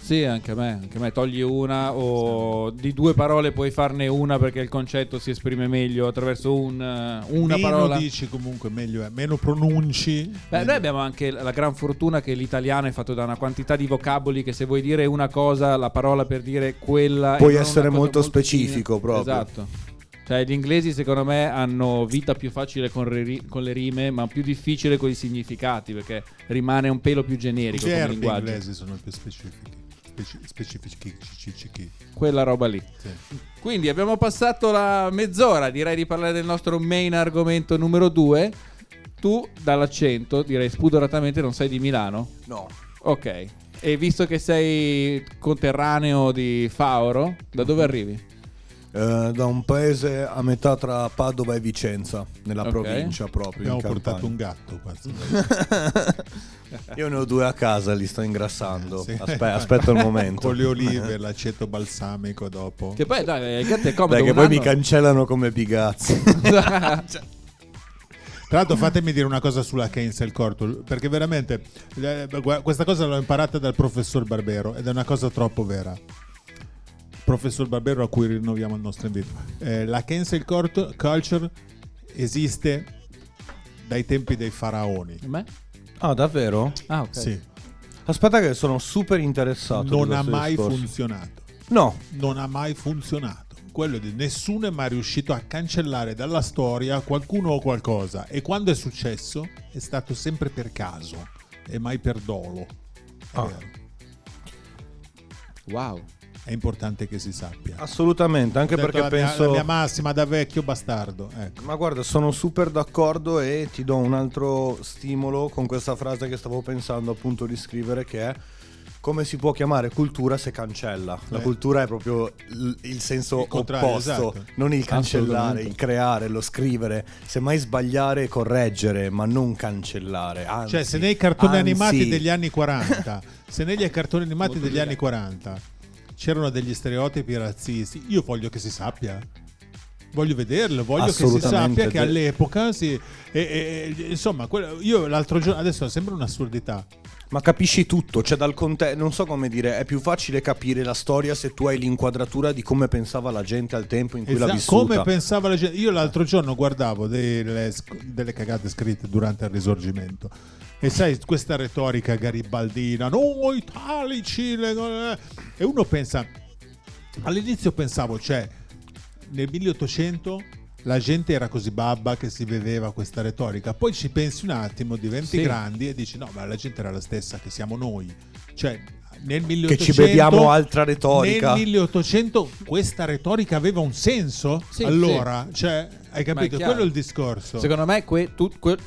Sì, anche a me togli una, o di due parole puoi farne una perché il concetto si esprime meglio attraverso una meno parola. Meno dici comunque meglio è, meno pronunci. Beh, noi abbiamo anche la gran fortuna che l'italiano è fatto da una quantità di vocaboli che se vuoi dire una cosa, la parola per dire quella puoi essere molto specifico proprio. Esatto. Cioè gli inglesi secondo me hanno vita più facile con le rime, ma più difficile con i significati, perché rimane un pelo più generico come linguaggio. Gli inglesi sono più specifici. Quella roba lì. Sì. Quindi abbiamo passato la mezz'ora, direi di parlare del nostro main argomento numero 2. Tu dall'accento, direi spudoratamente, non sei di Milano? No. Ok. E visto che sei conterraneo di Faoro, da dove arrivi? Da un paese a metà tra Padova e Vicenza, nella provincia proprio. Abbiamo portato un gatto qua. Io ne ho due a casa, li sto ingrassando. Aspetta il momento. Con le olive, l'aceto balsamico dopo. Che poi dai, il gatto è comodo. Dai, che poi mi cancellano come pigazzi. Tra l'altro fatemi dire una cosa sulla cancel culture, perché veramente questa cosa l'ho imparata dal professor Barbero ed è una cosa troppo vera. Professor Barbero, a cui rinnoviamo il nostro invito. La cancel culture esiste dai tempi dei faraoni. Ah, davvero? Ah, ok. Sì. Aspetta che sono super interessato. Non ha mai funzionato. No. Non ha mai funzionato. Quello di nessuno è mai riuscito a cancellare dalla storia qualcuno o qualcosa. E quando è successo è stato sempre per caso e mai per dolo. Vero. Wow. È importante che si sappia. Assolutamente, anche perché penso la mia massima da vecchio bastardo, ecco. Ma guarda, sono super d'accordo e ti do un altro stimolo con questa frase che stavo pensando appunto di scrivere, che è: come si può chiamare cultura se cancella? La cultura è proprio il senso opposto, esatto. Non il cancellare, il creare, lo scrivere, semmai sbagliare e correggere, ma non cancellare. Anzi, cioè, se nei cartoni animati degli anni 40, se negli cartoni animati degli anni 40 c'erano degli stereotipi razzisti, io voglio che si sappia, voglio vederlo, voglio che si sappia che all'epoca insomma, io l'altro giorno, adesso sembra un'assurdità, ma capisci tutto, cioè dal contesto, non so come dire, è più facile capire la storia se tu hai l'inquadratura di come pensava la gente al tempo in cui l'ha vissuta. Come pensava la gente. Io l'altro giorno guardavo delle cagate scritte durante il Risorgimento e sai questa retorica garibaldina, no, italici, e uno pensa, all'inizio pensavo, cioè nel 1800 la gente era così babba che si beveva questa retorica, poi ci pensi un attimo, diventi grandi e dici no, ma la gente era la stessa che siamo noi, cioè nel 1800 che ci beviamo altra retorica, nel 1800 questa retorica aveva un senso, allora. Cioè hai capito, quello è il discorso. Secondo me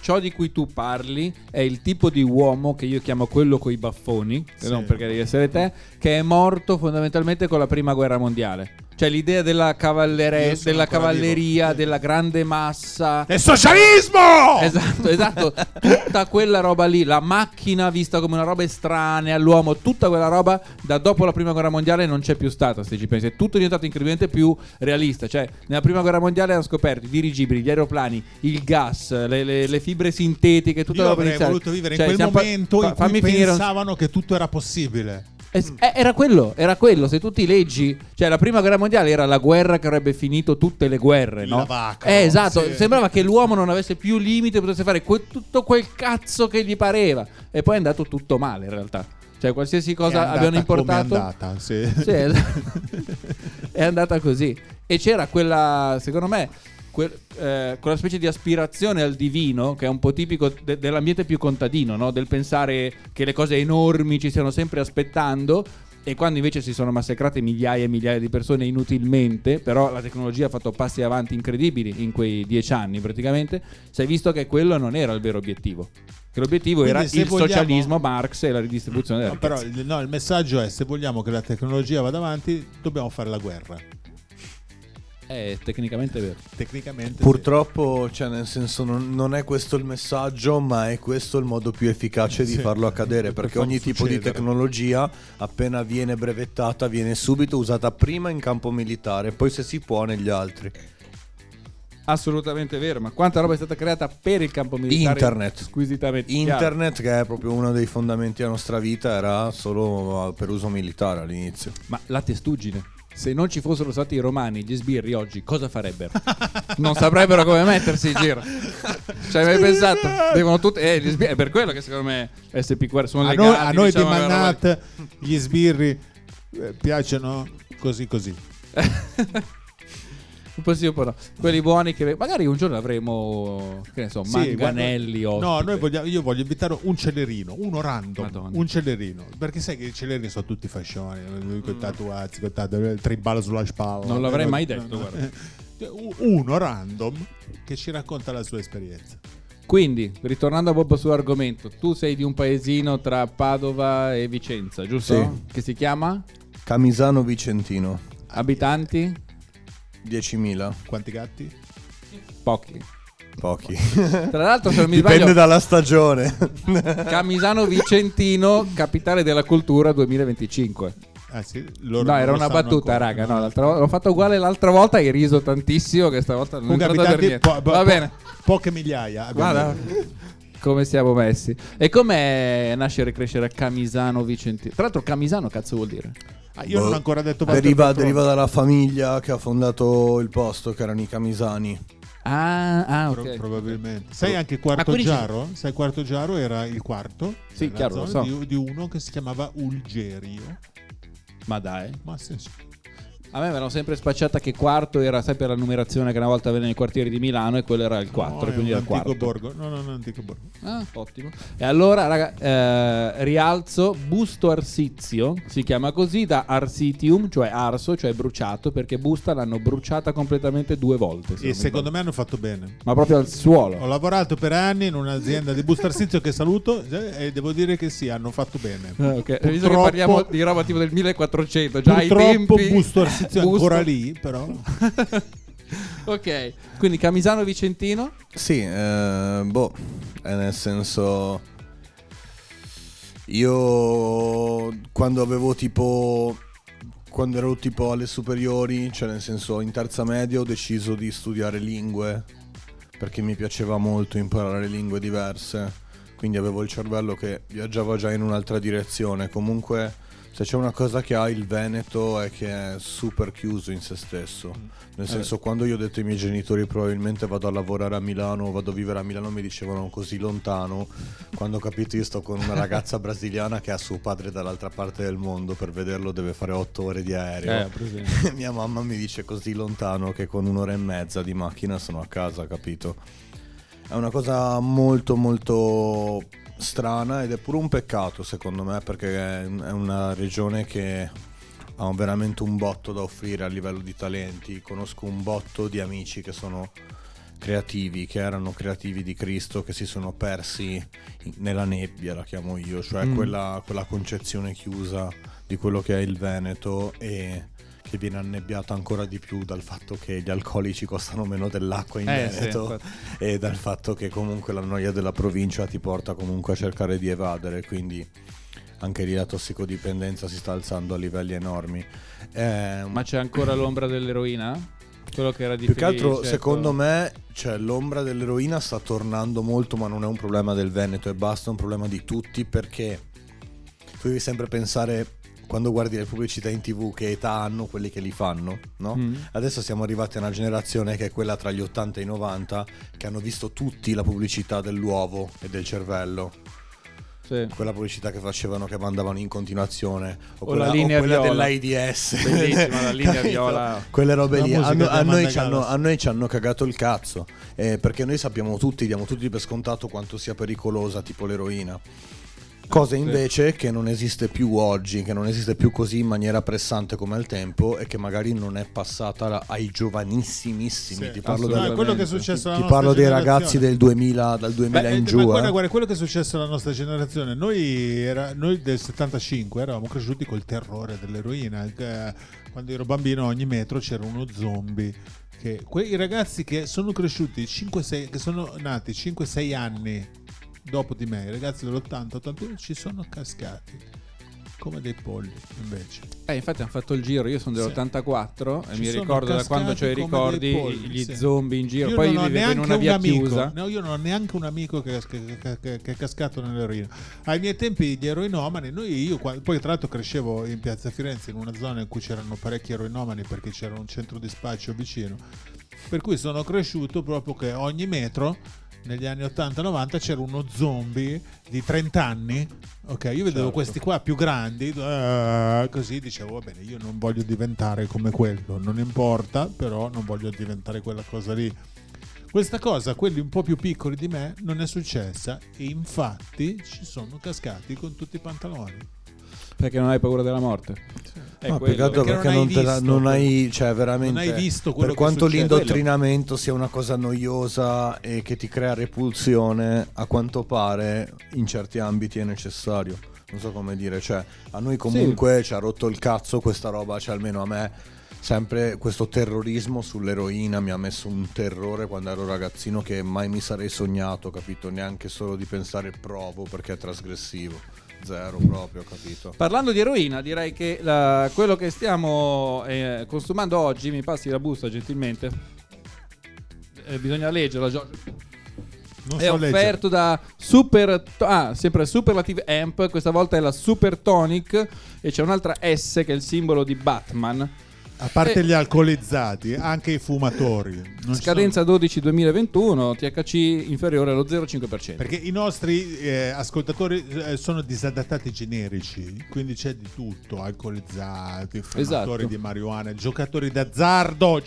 ciò di cui tu parli è il tipo di uomo che io chiamo quello coi baffoni, non perché devi essere te, che è morto fondamentalmente con la prima guerra mondiale. Cioè l'idea della cavalleria, della grande massa. È socialismo! Esatto. Tutta quella roba lì, la macchina vista come una roba estranea all'uomo, tutta quella roba da dopo la prima guerra mondiale non c'è più stata, se ci pensi. È tutto diventato incredibilmente più realista. Cioè nella prima guerra mondiale hanno scoperto i dirigibili, gli aeroplani, il gas, le fibre sintetiche, tutta la roba. Io avrei voluto vivere in quel momento in cui pensavano che tutto era possibile. Era quello, se tu ti leggi, cioè la prima guerra mondiale era la guerra che avrebbe finito tutte le guerre, no? La vacca, esatto, sembrava che l'uomo non avesse più limite, potesse fare tutto quel cazzo che gli pareva, e poi è andato tutto male in realtà, cioè qualsiasi cosa abbiano importato è andata così, e c'era quella, secondo me quella specie di aspirazione al divino che è un po' tipico dell'ambiente più contadino, no? Del pensare che le cose enormi ci stiano sempre aspettando, e quando invece si sono massacrate migliaia e migliaia di persone inutilmente, però la tecnologia ha fatto passi avanti incredibili in quei 10 anni praticamente, si è visto che quello non era il vero obiettivo, che l'obiettivo quindi era il socialismo, Marx e la ridistribuzione della ricchezza. Però il messaggio è: se vogliamo che la tecnologia vada avanti dobbiamo fare la guerra. Tecnicamente è vero. Tecnicamente purtroppo, cioè, nel senso, non è questo il messaggio, ma è questo il modo più efficace di farlo accadere, perché ogni tipo di tecnologia, appena viene brevettata, viene subito usata prima in campo militare, poi se si può negli altri. Assolutamente vero, ma quanta roba è stata creata per il campo militare? Internet, squisitamente internet, chiaro. Che è proprio uno dei fondamenti della nostra vita, era solo per uso militare all'inizio. Ma la testuggine, se non ci fossero stati i romani, gli sbirri oggi cosa farebbero? Non saprebbero come mettersi in giro. Ci hai mai pensato? Devono tutti, gli sbirri, è per quello che secondo me SPQR sono legati a noi diciamo, di Manhattan, gli sbirri piacciono così. Un po' no. Quelli buoni che magari un giorno avremo, che ne so, manganelli o no, io voglio invitare un celerino, uno random. Madonna. Un celerino, perché sai che i celerini sono tutti fascioni, con tatuazzi, con il tribalo sulla spalla. Non l'avrei mai detto, guarda. Uno random che ci racconta la sua esperienza. Quindi, ritornando a Bob sull'argomento, tu sei di un paesino tra Padova e Vicenza, giusto? Sì. Che si chiama? Camisano Vicentino. Abitanti? 10.000. Quanti gatti? Pochi. Tra l'altro, se non mi sbaglio, dipende dalla stagione. Camisano Vicentino, capitale della cultura 2025. Ah sì, loro no, era una battuta, ancora, raga. No, l'altra volta l'ho fatto uguale l'altra volta, hai riso tantissimo, che stavolta non è entrato per niente. Va bene. Poche migliaia. Guarda come siamo messi. E com'è nascere e crescere a Camisano Vicentino? Tra l'altro Camisano cazzo vuol dire? Io non ho ancora detto. Deriva dalla famiglia che ha fondato il posto, che erano i Camisani. Ok. Probabilmente. Sei anche Quartogiaro? Sai, Quartogiaro era il quarto, sì, chiaro, lo so, di uno che si chiamava Ulgerio. Ma dai. Ma sì. A me mi erano sempre spacciata che quarto era sempre la numerazione che una volta aveva nei quartieri di Milano, e quello era il 4, no, quindi era il quarto. Borgo. No, antico borgo. Ah, ottimo. E allora, raga, rialzo, Busto Arsizio si chiama così da Arsitium, cioè arso, cioè bruciato, perché Busta l'hanno bruciata completamente 2 volte. E secondo me hanno fatto bene. Ma proprio al suolo. Ho lavorato per anni in un'azienda di Busto Arsizio che saluto, e devo dire che sì, hanno fatto bene. Okay. Visto che parliamo di roba tipo del 1400, già ai tempi. Busto Arsizio ancora lì, però. Ok, quindi Camisano Vicentino? Sì, nel senso, io quando ero tipo alle superiori, cioè nel senso in terza media, ho deciso di studiare lingue perché mi piaceva molto imparare lingue diverse, quindi avevo il cervello che viaggiava già in un'altra direzione. Comunque, se c'è una cosa che ha il Veneto è che è super chiuso in se stesso. Nel senso, quando io ho detto ai miei genitori probabilmente vado a lavorare a Milano, vado a vivere a Milano, mi dicevano così lontano. Quando ho capito, io sto con una ragazza brasiliana che ha suo padre dall'altra parte del mondo, per vederlo deve fare 8 ore di aereo. Mia mamma mi dice così lontano che con 1.5 ore di macchina sono a casa, capito? È una cosa molto molto strana, ed è pure un peccato secondo me, perché è una regione che ha veramente un botto da offrire a livello di talenti. Conosco un botto di amici che sono creativi, che erano creativi di Cristo, che si sono persi nella nebbia, la chiamo io, cioè quella concezione chiusa di quello che è il Veneto, e che viene annebbiata ancora di più dal fatto che gli alcolici costano meno dell'acqua in Veneto, e dal fatto che comunque la noia della provincia ti porta comunque a cercare di evadere, quindi anche lì la tossicodipendenza si sta alzando a livelli enormi. Ma c'è ancora l'ombra dell'eroina? Quello che era di più che altro, certo. Secondo me, cioè, l'ombra dell'eroina sta tornando molto, ma non è un problema del Veneto e basta, è un problema di tutti, perché tu devi sempre pensare, quando guardi le pubblicità in TV, che età hanno quelli che li fanno, no? Adesso siamo arrivati a una generazione che è quella tra gli 80 e i 90, che hanno visto tutti la pubblicità dell'uovo e del cervello. sì. Quella pubblicità che facevano, che mandavano in continuazione, o la linea, o quella dell'AIDS, bellissima la linea viola, quelle robe lì. A noi ci hanno cagato il cazzo, perché noi sappiamo tutti, diamo tutti per scontato quanto sia pericolosa tipo l'eroina, cosa invece che non esiste più oggi, che non esiste più così in maniera pressante come al tempo, e che magari non è passata ai giovanissimissimi. Ti parlo, quello che è successo alla nostra generazione, dei ragazzi del 2000, dal 2000 in giù. Guarda, quello che è successo alla nostra generazione, noi del 75 eravamo cresciuti col terrore dell'eroina. Quando ero bambino, ogni metro c'era uno zombie. I ragazzi che sono cresciuti 5-6, che sono nati 5-6 anni dopo di me, i ragazzi dell'80-81 ci sono cascati come dei polli, invece. Infatti hanno fatto il giro, io sono dell'84 e mi ricordo da quando c'ho i ricordi polli, gli zombie in giro. Io poi vivevo in una via chiusa. No, io non ho neanche un amico che è cascato nell'eroina. Ai miei tempi gli eroinomani, poi tra l'altro crescevo in Piazza Firenze, in una zona in cui c'erano parecchi eroinomani, perché c'era un centro di spaccio vicino, per cui sono cresciuto proprio che ogni metro negli anni 80-90 c'era uno zombie di 30 anni, ok? Io vedevo questi qua più grandi, così dicevo, va bene, io non voglio diventare come quello, non importa, però non voglio diventare quella cosa lì. Questa cosa, quelli un po' più piccoli di me, non è successa, e infatti ci sono cascati con tutti i pantaloni. Perché non hai paura della morte? No, peccato, perché non hai visto per quanto l'indottrinamento sia una cosa noiosa e che ti crea repulsione, a quanto pare in certi ambiti è necessario. Non so come dire, cioè a noi comunque ci ha rotto il cazzo questa roba, cioè almeno a me sempre questo terrorismo sull'eroina mi ha messo un terrore quando ero ragazzino che mai mi sarei sognato, capito? Neanche solo di pensare provo, perché è trasgressivo. Zero proprio, capito. Parlando di eroina, direi che quello che stiamo consumando oggi, mi passi la busta gentilmente, bisogna leggerla, Giorgio. Non è offerto da sempre Superlative Amp, questa volta è la Super Tonic, e c'è un'altra S che è il simbolo di Batman. A parte gli alcolizzati, anche i fumatori. Non scadenza 12-2021, THC inferiore allo 0,5%. Perché i nostri ascoltatori sono disadattati generici, quindi c'è di tutto, alcolizzati, fumatori di marijuana, giocatori d'azzardo!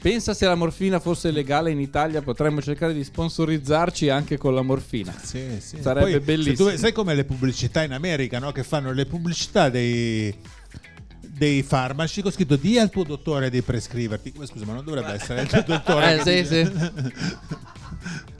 Pensa se la morfina fosse legale in Italia, potremmo cercare di sponsorizzarci anche con la morfina. Sì. Sarebbe poi bellissimo. Sai come le pubblicità in America, no? Che fanno le pubblicità dei farmaci con scritto "Dì al tuo dottore di prescriverti". Scusa, ma non dovrebbe essere il tuo dottore?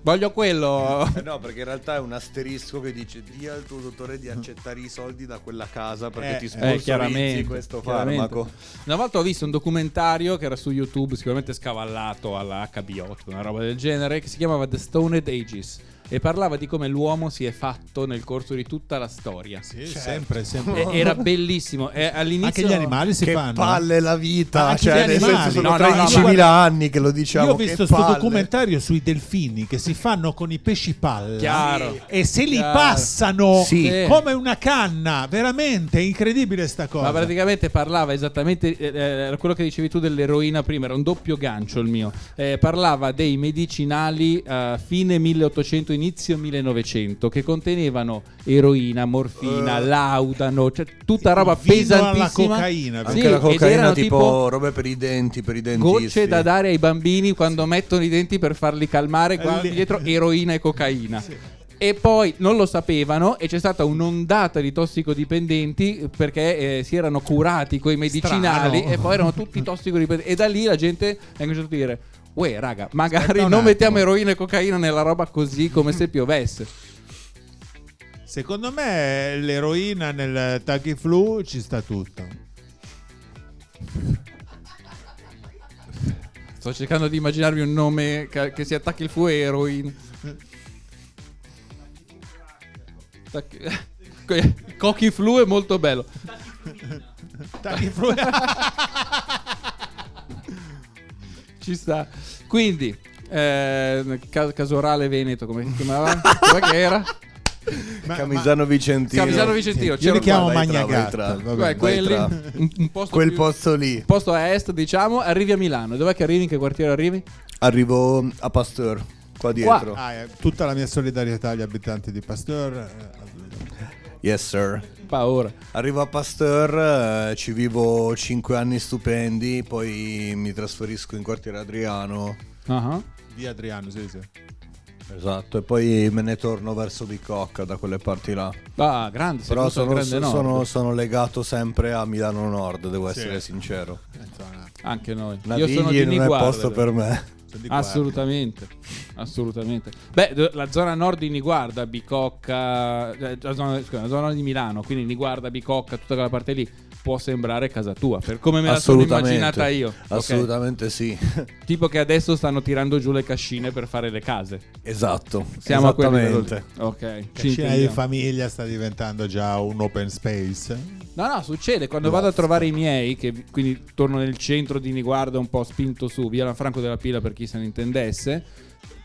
Voglio quello. No, perché in realtà è un asterisco che dice "Dì al tuo dottore di accettare i soldi da quella casa perché ti sponsorizzi questo farmaco". Una volta ho visto un documentario che era su YouTube, sicuramente scavallato alla HBO, una roba del genere, che si chiamava The Stoned Ages. E parlava di come l'uomo si è fatto nel corso di tutta la storia. Sì, certo. Sempre. Era bellissimo. All'inizio anche gli animali si fanno. Che palle la vita! Cioè, nel senso, sono 13.000 anni che lo diciamo. Io ho visto questo documentario sui delfini che si fanno con i pesci palla. Chiaro. E se li passano come una canna. Veramente incredibile sta cosa. Ma praticamente parlava esattamente quello che dicevi tu dell'eroina prima. Era un doppio gancio il mio. Parlava dei medicinali fine 1800, inizio 1900, che contenevano eroina, morfina, laudano, cioè tutta roba pesantissima, cocaina, anche la cocaina, tipo robe per i denti, per i dentisti, gocce da dare ai bambini quando mettono i denti per farli calmare, qua dietro eroina e cocaina. E poi non lo sapevano, e c'è stata un'ondata di tossicodipendenti perché si erano curati coi medicinali. Strano. E poi erano tutti tossicodipendenti, e da lì la gente ha cominciato a dire: uè raga, magari non mettiamo eroina e cocaina nella roba, così come se piovesse. Secondo me l'eroina nel Tagiflu ci sta tutta. Sto cercando di immaginarmi un nome che si attacchi il flu e eroina. Cochiflu è molto bello. Tagiflu. Ci sta. Quindi Casorale Veneto, come si chiamava? Che era? Camisano Vicentino. Io li chiamo Magnagatta. Quel posto lì. Un posto a est, diciamo. Arrivi a Milano. Dov'è che arrivi? In che quartiere arrivi? Arrivo a Pasteur. qua dietro. Tutta la mia solidarietà agli abitanti di Pasteur. Yes sir. Paura. Arrivo a Pasteur, ci vivo 5 anni stupendi, poi mi trasferisco in quartiere Adriano. Uh-huh. Via Adriano, sì, sì. Esatto, e poi me ne torno verso Bicocca, da quelle parti là. Ah, grande. Però sono legato sempre a Milano Nord, devo essere sincero. Anche noi. Navigli. Io sono di Niguarda, non è posto per me. Assolutamente, assolutamente. Beh, la zona nord di Niguarda, Bicocca, la zona di Milano, quindi Niguarda, Bicocca, tutta quella parte lì può sembrare casa tua, per come me la sono immaginata io. Assolutamente, okay. Sì. Tipo che adesso stanno tirando giù le cascine per fare le case. Esatto. Siamo a quel livello. Ok. Cascina di famiglia sta diventando già un open space. No, succede. Quando vado a trovare i miei, che quindi torno nel centro di Niguarda, un po' spinto su, via Lanfranco della Pila per chi se ne intendesse,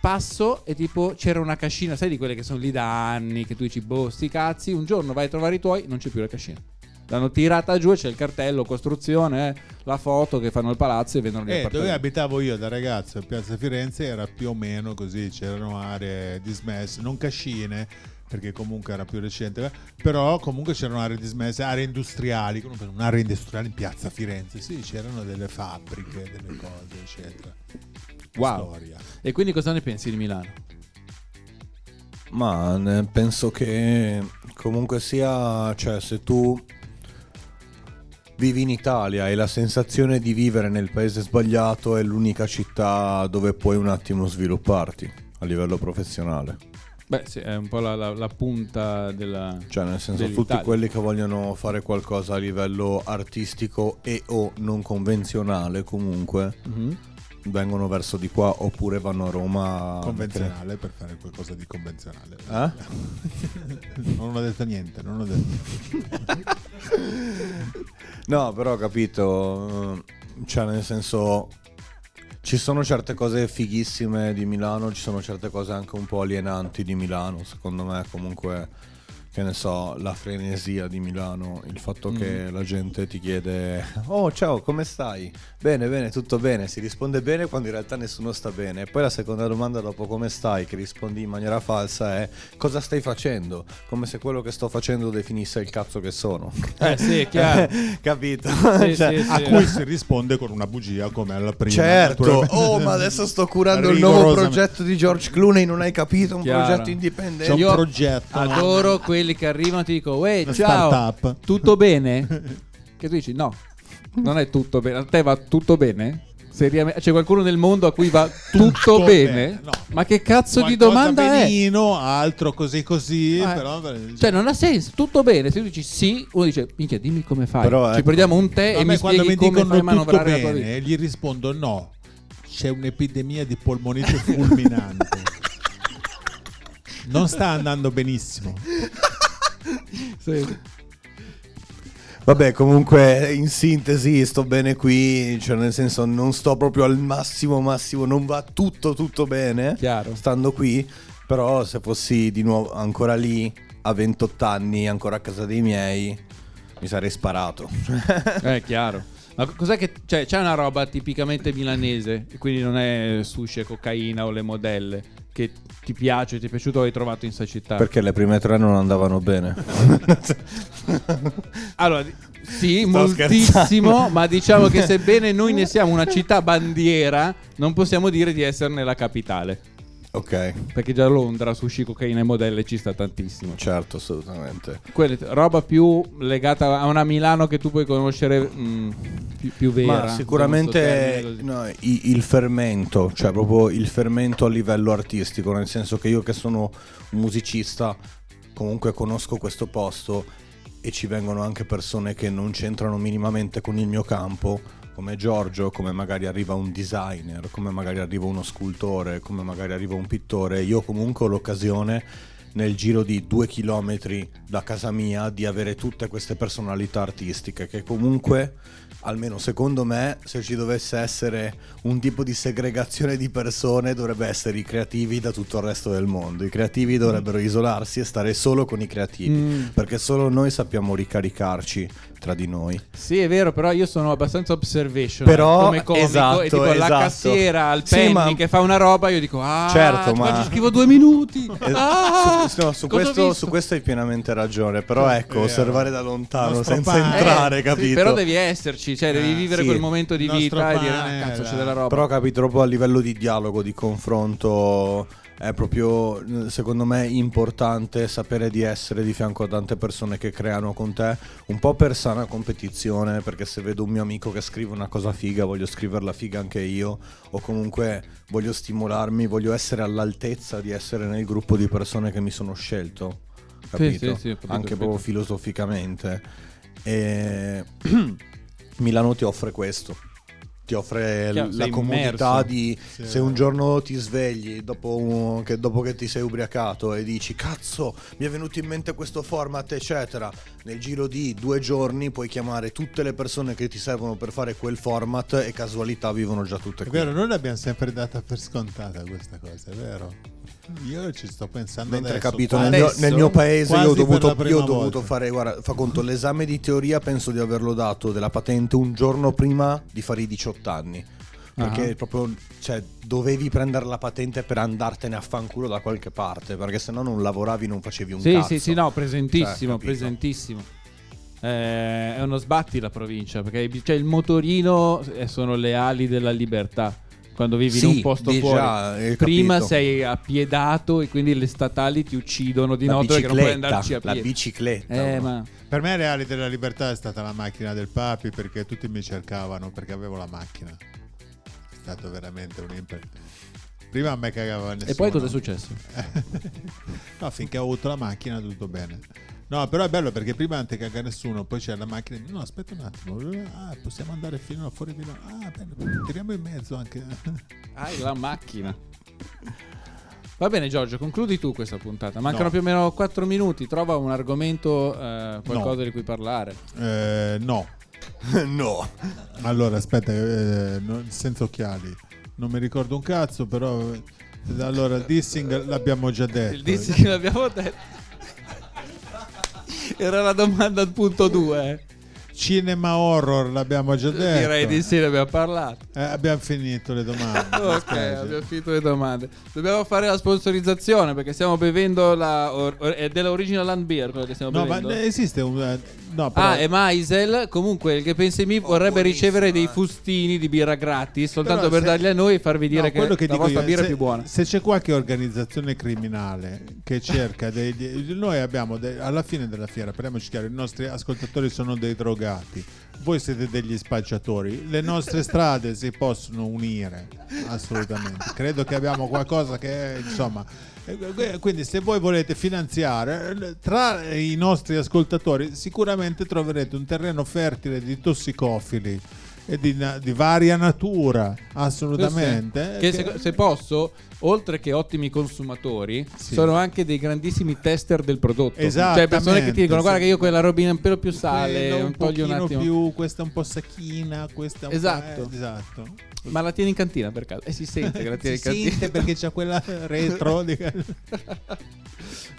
passo e tipo c'era una cascina, sai, di quelle che sono lì da anni, che tu dici, boh, sti cazzi, un giorno vai a trovare i tuoi, non c'è più la cascina. L'hanno tirata giù, c'è il cartello costruzione, la foto che fanno il palazzo e vendono gli appartamenti. Dove abitavo io da ragazzo a Piazza Firenze era più o meno così, c'erano aree dismesse, non cascine perché comunque era più recente, però comunque c'erano aree dismesse, aree industriali, un'area industriale in Piazza Firenze, sì, c'erano delle fabbriche, delle cose, eccetera. Wow. Storia. E quindi cosa ne pensi di Milano? Ma penso che comunque sia, cioè, se tu vivi in Italia e la sensazione di vivere nel paese sbagliato è l'unica città dove puoi un attimo svilupparti a livello professionale. Beh sì, è un po' la punta della, cioè, nel senso, tutti quelli che vogliono fare qualcosa a livello artistico e o non convenzionale comunque, mm-hmm, vengono verso di qua oppure vanno a Roma convenzionale per fare qualcosa di convenzionale. Non ho detto niente, no, però ho capito, cioè, nel senso, ci sono certe cose fighissime di Milano, ci sono certe cose anche un po' alienanti di Milano, secondo me, comunque, che ne so, la frenesia di Milano, il fatto che la gente ti chiede "Oh, ciao, come stai?" "Bene, bene, tutto bene." Si risponde bene quando in realtà nessuno sta bene. E poi la seconda domanda dopo "come stai", che rispondi in maniera falsa, è "cosa stai facendo?" Come se quello che sto facendo definisse il cazzo che sono. Sì, chiaro. Capito? Sì, cioè, sì, a cui si risponde con una bugia come alla prima. Certo. "Oh, ma adesso sto curando il nuovo progetto di George Clooney, non hai capito? Un chiaro. Progetto indipendente." C'è un progetto. Adoro quelli che arrivano, ti dico "uè, ciao, startup, tutto bene?" Che tu dici "no, non è tutto bene, a te va tutto bene? Seriamente? C'è qualcuno nel mondo a cui va tutto bene?" No. Ma che cazzo qualcosa di domanda benino, è? Altro così così, però, cioè, non ha senso. "Tutto bene?" Se tu dici sì, uno dice "minchia, dimmi come fai." Però, ci prendiamo un tè e mi spieghi mi come fai a manovrare la tua vita. E gli rispondo "no, c'è un'epidemia di polmonite fulminante." "Non sta andando benissimo." Sì. Vabbè, comunque, in sintesi, sto bene qui, cioè, nel senso, non sto proprio al massimo, non va tutto bene. Chiaro. Stando qui, però se fossi di nuovo ancora lì a 28 anni, ancora a casa dei miei, mi sarei sparato. Chiaro. Ma cos'è che, cioè, c'è una roba tipicamente milanese, quindi non è sushi e cocaina o le modelle, che ti piace, ti è piaciuto o hai trovato insacità? Perché le prime 3 non andavano bene. Allora, sì, sto moltissimo scherzando, ma diciamo che sebbene noi ne siamo una città bandiera, non possiamo dire di esserne la capitale. Ok. Perché già Londra, sushi, cocaina e modelle ci sta tantissimo. Certo, assolutamente. Quelle, roba più legata a una Milano che tu puoi conoscere più vera. Ma sicuramente no, il fermento, cioè proprio il fermento a livello artistico, nel senso che io, che sono un musicista, comunque conosco questo posto e ci vengono anche persone che non c'entrano minimamente con il mio campo, come Giorgio, come magari arriva un designer, come magari arriva uno scultore, come magari arriva un pittore. Io comunque ho l'occasione, nel giro di 2 chilometri da casa mia, di avere tutte queste personalità artistiche che comunque almeno secondo me, se ci dovesse essere un tipo di segregazione di persone, dovrebbe essere i creativi da tutto il resto del mondo. I creativi dovrebbero isolarsi e stare solo con i creativi, perché solo noi sappiamo ricaricarci tra di noi. Sì, è vero, però io sono abbastanza observation come comico, esatto, e tipo la cassiera al penny che fa una roba, io dico certo, ma ci scrivo 2 minuti. Su questo hai pienamente ragione, però ecco, osservare da lontano senza entrare, capito? Sì, però devi esserci, cioè devi vivere quel momento di vita e dire cazzo, c'è della roba. Però capito, proprio a livello di dialogo, di confronto, è proprio, secondo me, importante sapere di essere di fianco a tante persone che creano con te, un po' per sana competizione, perché se vedo un mio amico che scrive una cosa figa, voglio scriverla figa anche io, o comunque voglio stimolarmi, voglio essere all'altezza di essere nel gruppo di persone che mi sono scelto, capito? Sì, sì, ho capito, anche proprio filosoficamente. E Milano ti offre questo. Ti offre la comodità di se un giorno ti svegli dopo che ti sei ubriacato e dici cazzo, mi è venuto in mente questo format eccetera, nel giro di 2 giorni puoi chiamare tutte le persone che ti servono per fare quel format e casualità vivono già tutte qui. È vero, noi l'abbiamo sempre data per scontata questa cosa, è vero? Io ci sto pensando mentre adesso, capito, nel mio paese io ho dovuto fare, guarda, fa conto, l'esame di teoria penso di averlo dato della patente un giorno prima di fare i 18 anni, perché proprio, cioè, dovevi prendere la patente per andartene a fanculo da qualche parte, perché sennò non lavoravi, non facevi un cazzo. Sì, no, presentissimo, cioè, presentissimo. È uno sbatti la provincia, perché cioè, il motorino sono le ali della libertà. Quando vivi in un posto fuori, prima sei appiedato e quindi le statali ti uccidono di notte perché non puoi andarci a piedi. La bicicletta. Ma per me reale della libertà è stata la macchina del Papi, perché tutti mi cercavano perché avevo la macchina. È stato veramente un impact. Prima a me cagava nessuno. E poi cosa è successo? No, finché ho avuto la macchina tutto bene. No, però è bello perché prima non ti caga nessuno, poi c'è la macchina. No, aspetta un attimo. Possiamo andare fino a fuori Milano. Bello. Tiriamo in mezzo anche. La macchina. Va bene, Giorgio, concludi tu questa puntata. Mancano più o meno 4 minuti. Trova un argomento, qualcosa di cui parlare. No. Allora, aspetta, senza occhiali. Non mi ricordo un cazzo, però. Allora, il dissing l'abbiamo già detto. Il dissing l'abbiamo detto. Era la domanda al punto 2. Cinema horror l'abbiamo già detto. Direi di sì, ne abbiamo parlato. Abbiamo finito le domande. Abbiamo finito le domande. Dobbiamo fare la sponsorizzazione perché stiamo bevendo è della Original Land Beer quella che stiamo bevendo. Ma esiste un però... è Maisel. Comunque il che pensi mi vorrebbe ricevere dei fustini di birra gratis soltanto per darli a noi e farvi dire che la vostra birra è più buona. Se c'è qualche organizzazione criminale che cerca noi abbiamo alla fine della fiera, parliamoci chiaro, i nostri ascoltatori sono dei drogati. Voi siete degli spacciatori. Le nostre strade si possono unire assolutamente. Credo che abbiamo qualcosa che insomma. Quindi, se voi volete finanziare tra i nostri ascoltatori, sicuramente troverete un terreno fertile di tossicofili e di varia natura, assolutamente. Che se posso, oltre che ottimi consumatori, sono anche dei grandissimi tester del prodotto. Cioè persone che ti dicono guarda che io quella robina un pelo più sale, un toglio un attimo più, questa un po' sacchina, questa un po'. Esatto. Ma la tieni in cantina per caso? Si sente che la tieni in cantina. Si sente perché c'è quella retro.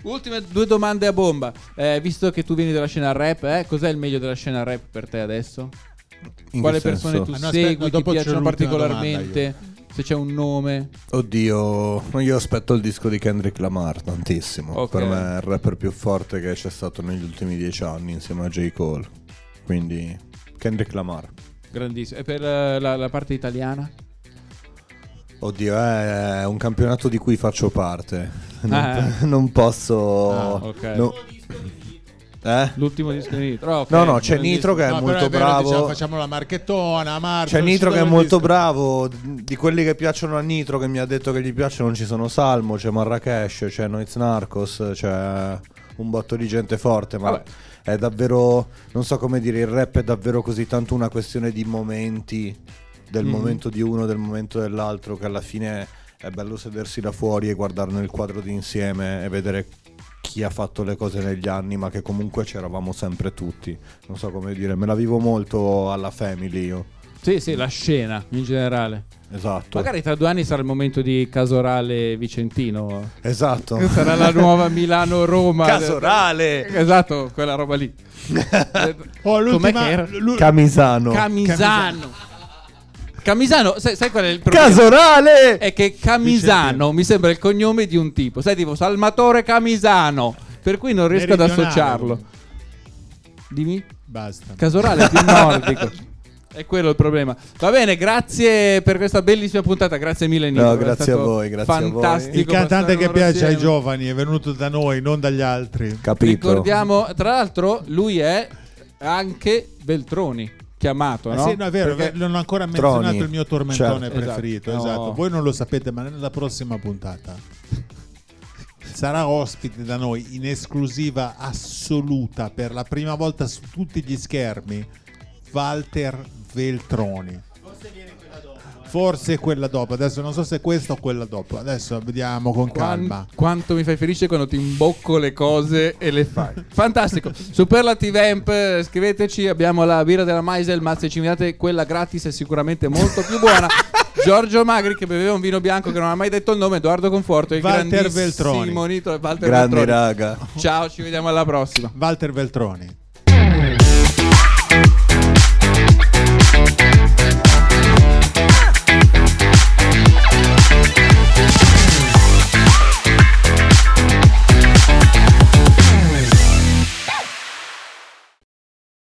Ultime 2 domande a bomba. Visto che tu vieni dalla scena rap, cos'è il meglio della scena rap per te adesso? In quale persone tu segui, ti piacciono particolarmente, se c'è un nome? Oddio, io aspetto il disco di Kendrick Lamar tantissimo. Per me è il rapper più forte che c'è stato negli ultimi 10 anni insieme a J. Cole, quindi Kendrick Lamar grandissimo. E per la parte italiana? Oddio, è un campionato di cui faccio parte, non posso l'ultimo disco di Nitro. No, c'è Nitro che è molto bravo. Diciamo, facciamo la marchettona, Marco. C'è Nitro che è molto bravo. Di quelli che piacciono a Nitro, che mi ha detto che gli piacciono, ci sono Salmo, c'è Marrakesh, c'è Noiz Narcos, c'è un botto di gente forte. Ma è davvero, non so come dire, il rap è davvero così tanto una questione di momenti, del momento di uno, del momento dell'altro, che alla fine è bello sedersi da fuori e guardare nel quadro d'insieme e vedere chi ha fatto le cose negli anni, ma che comunque c'eravamo sempre tutti. Non so come dire, me la vivo molto alla Family io. Sì, sì, la scena in generale. Esatto. Magari tra 2 anni sarà il momento di Casorale Vicentino. Esatto. Sarà la nuova Milano-Roma. Casorale! Esatto, quella roba lì. Oh, l'ultima... Camisano. Camisano. Camisano, sai qual è il problema? Casorale! È che Camisano Vicentino mi sembra il cognome di un tipo, sai, tipo Salvatore Camisano, per cui non riesco ad associarlo. Dimmi? Basta. Casorale è più nordico. È quello il problema. Va bene, grazie per questa bellissima puntata, grazie mille Nino. No, grazie a voi, grazie fantastico a voi. Il cantante che piace ai giovani è venuto da noi, non dagli altri. Capito. Ricordiamo, tra l'altro, lui è anche Veltroni. Chiamato, no? Sì, no, è vero, perché non ho ancora menzionato Troni, il mio tormentone, certo, preferito, esatto, esatto. No. Voi non lo sapete, ma nella prossima puntata sarà ospite da noi in esclusiva assoluta per la prima volta su tutti gli schermi Walter Veltroni. Forse viene quella dopo. Forse quella dopo, adesso non so se questa o quella dopo. Adesso vediamo con calma. Quanto mi fai felice quando ti imbocco le cose e le fai. Fantastico. Superlative Amp, scriveteci, abbiamo la birra della Maisel, ma se ci invitate quella gratis è sicuramente molto più buona. Giorgio Magri che beveva un vino bianco che non ha mai detto il nome, Edoardo Conforto e Walter Veltroni. Walter Veltroni. Grande raga. Ciao, ci vediamo alla prossima. Walter Veltroni.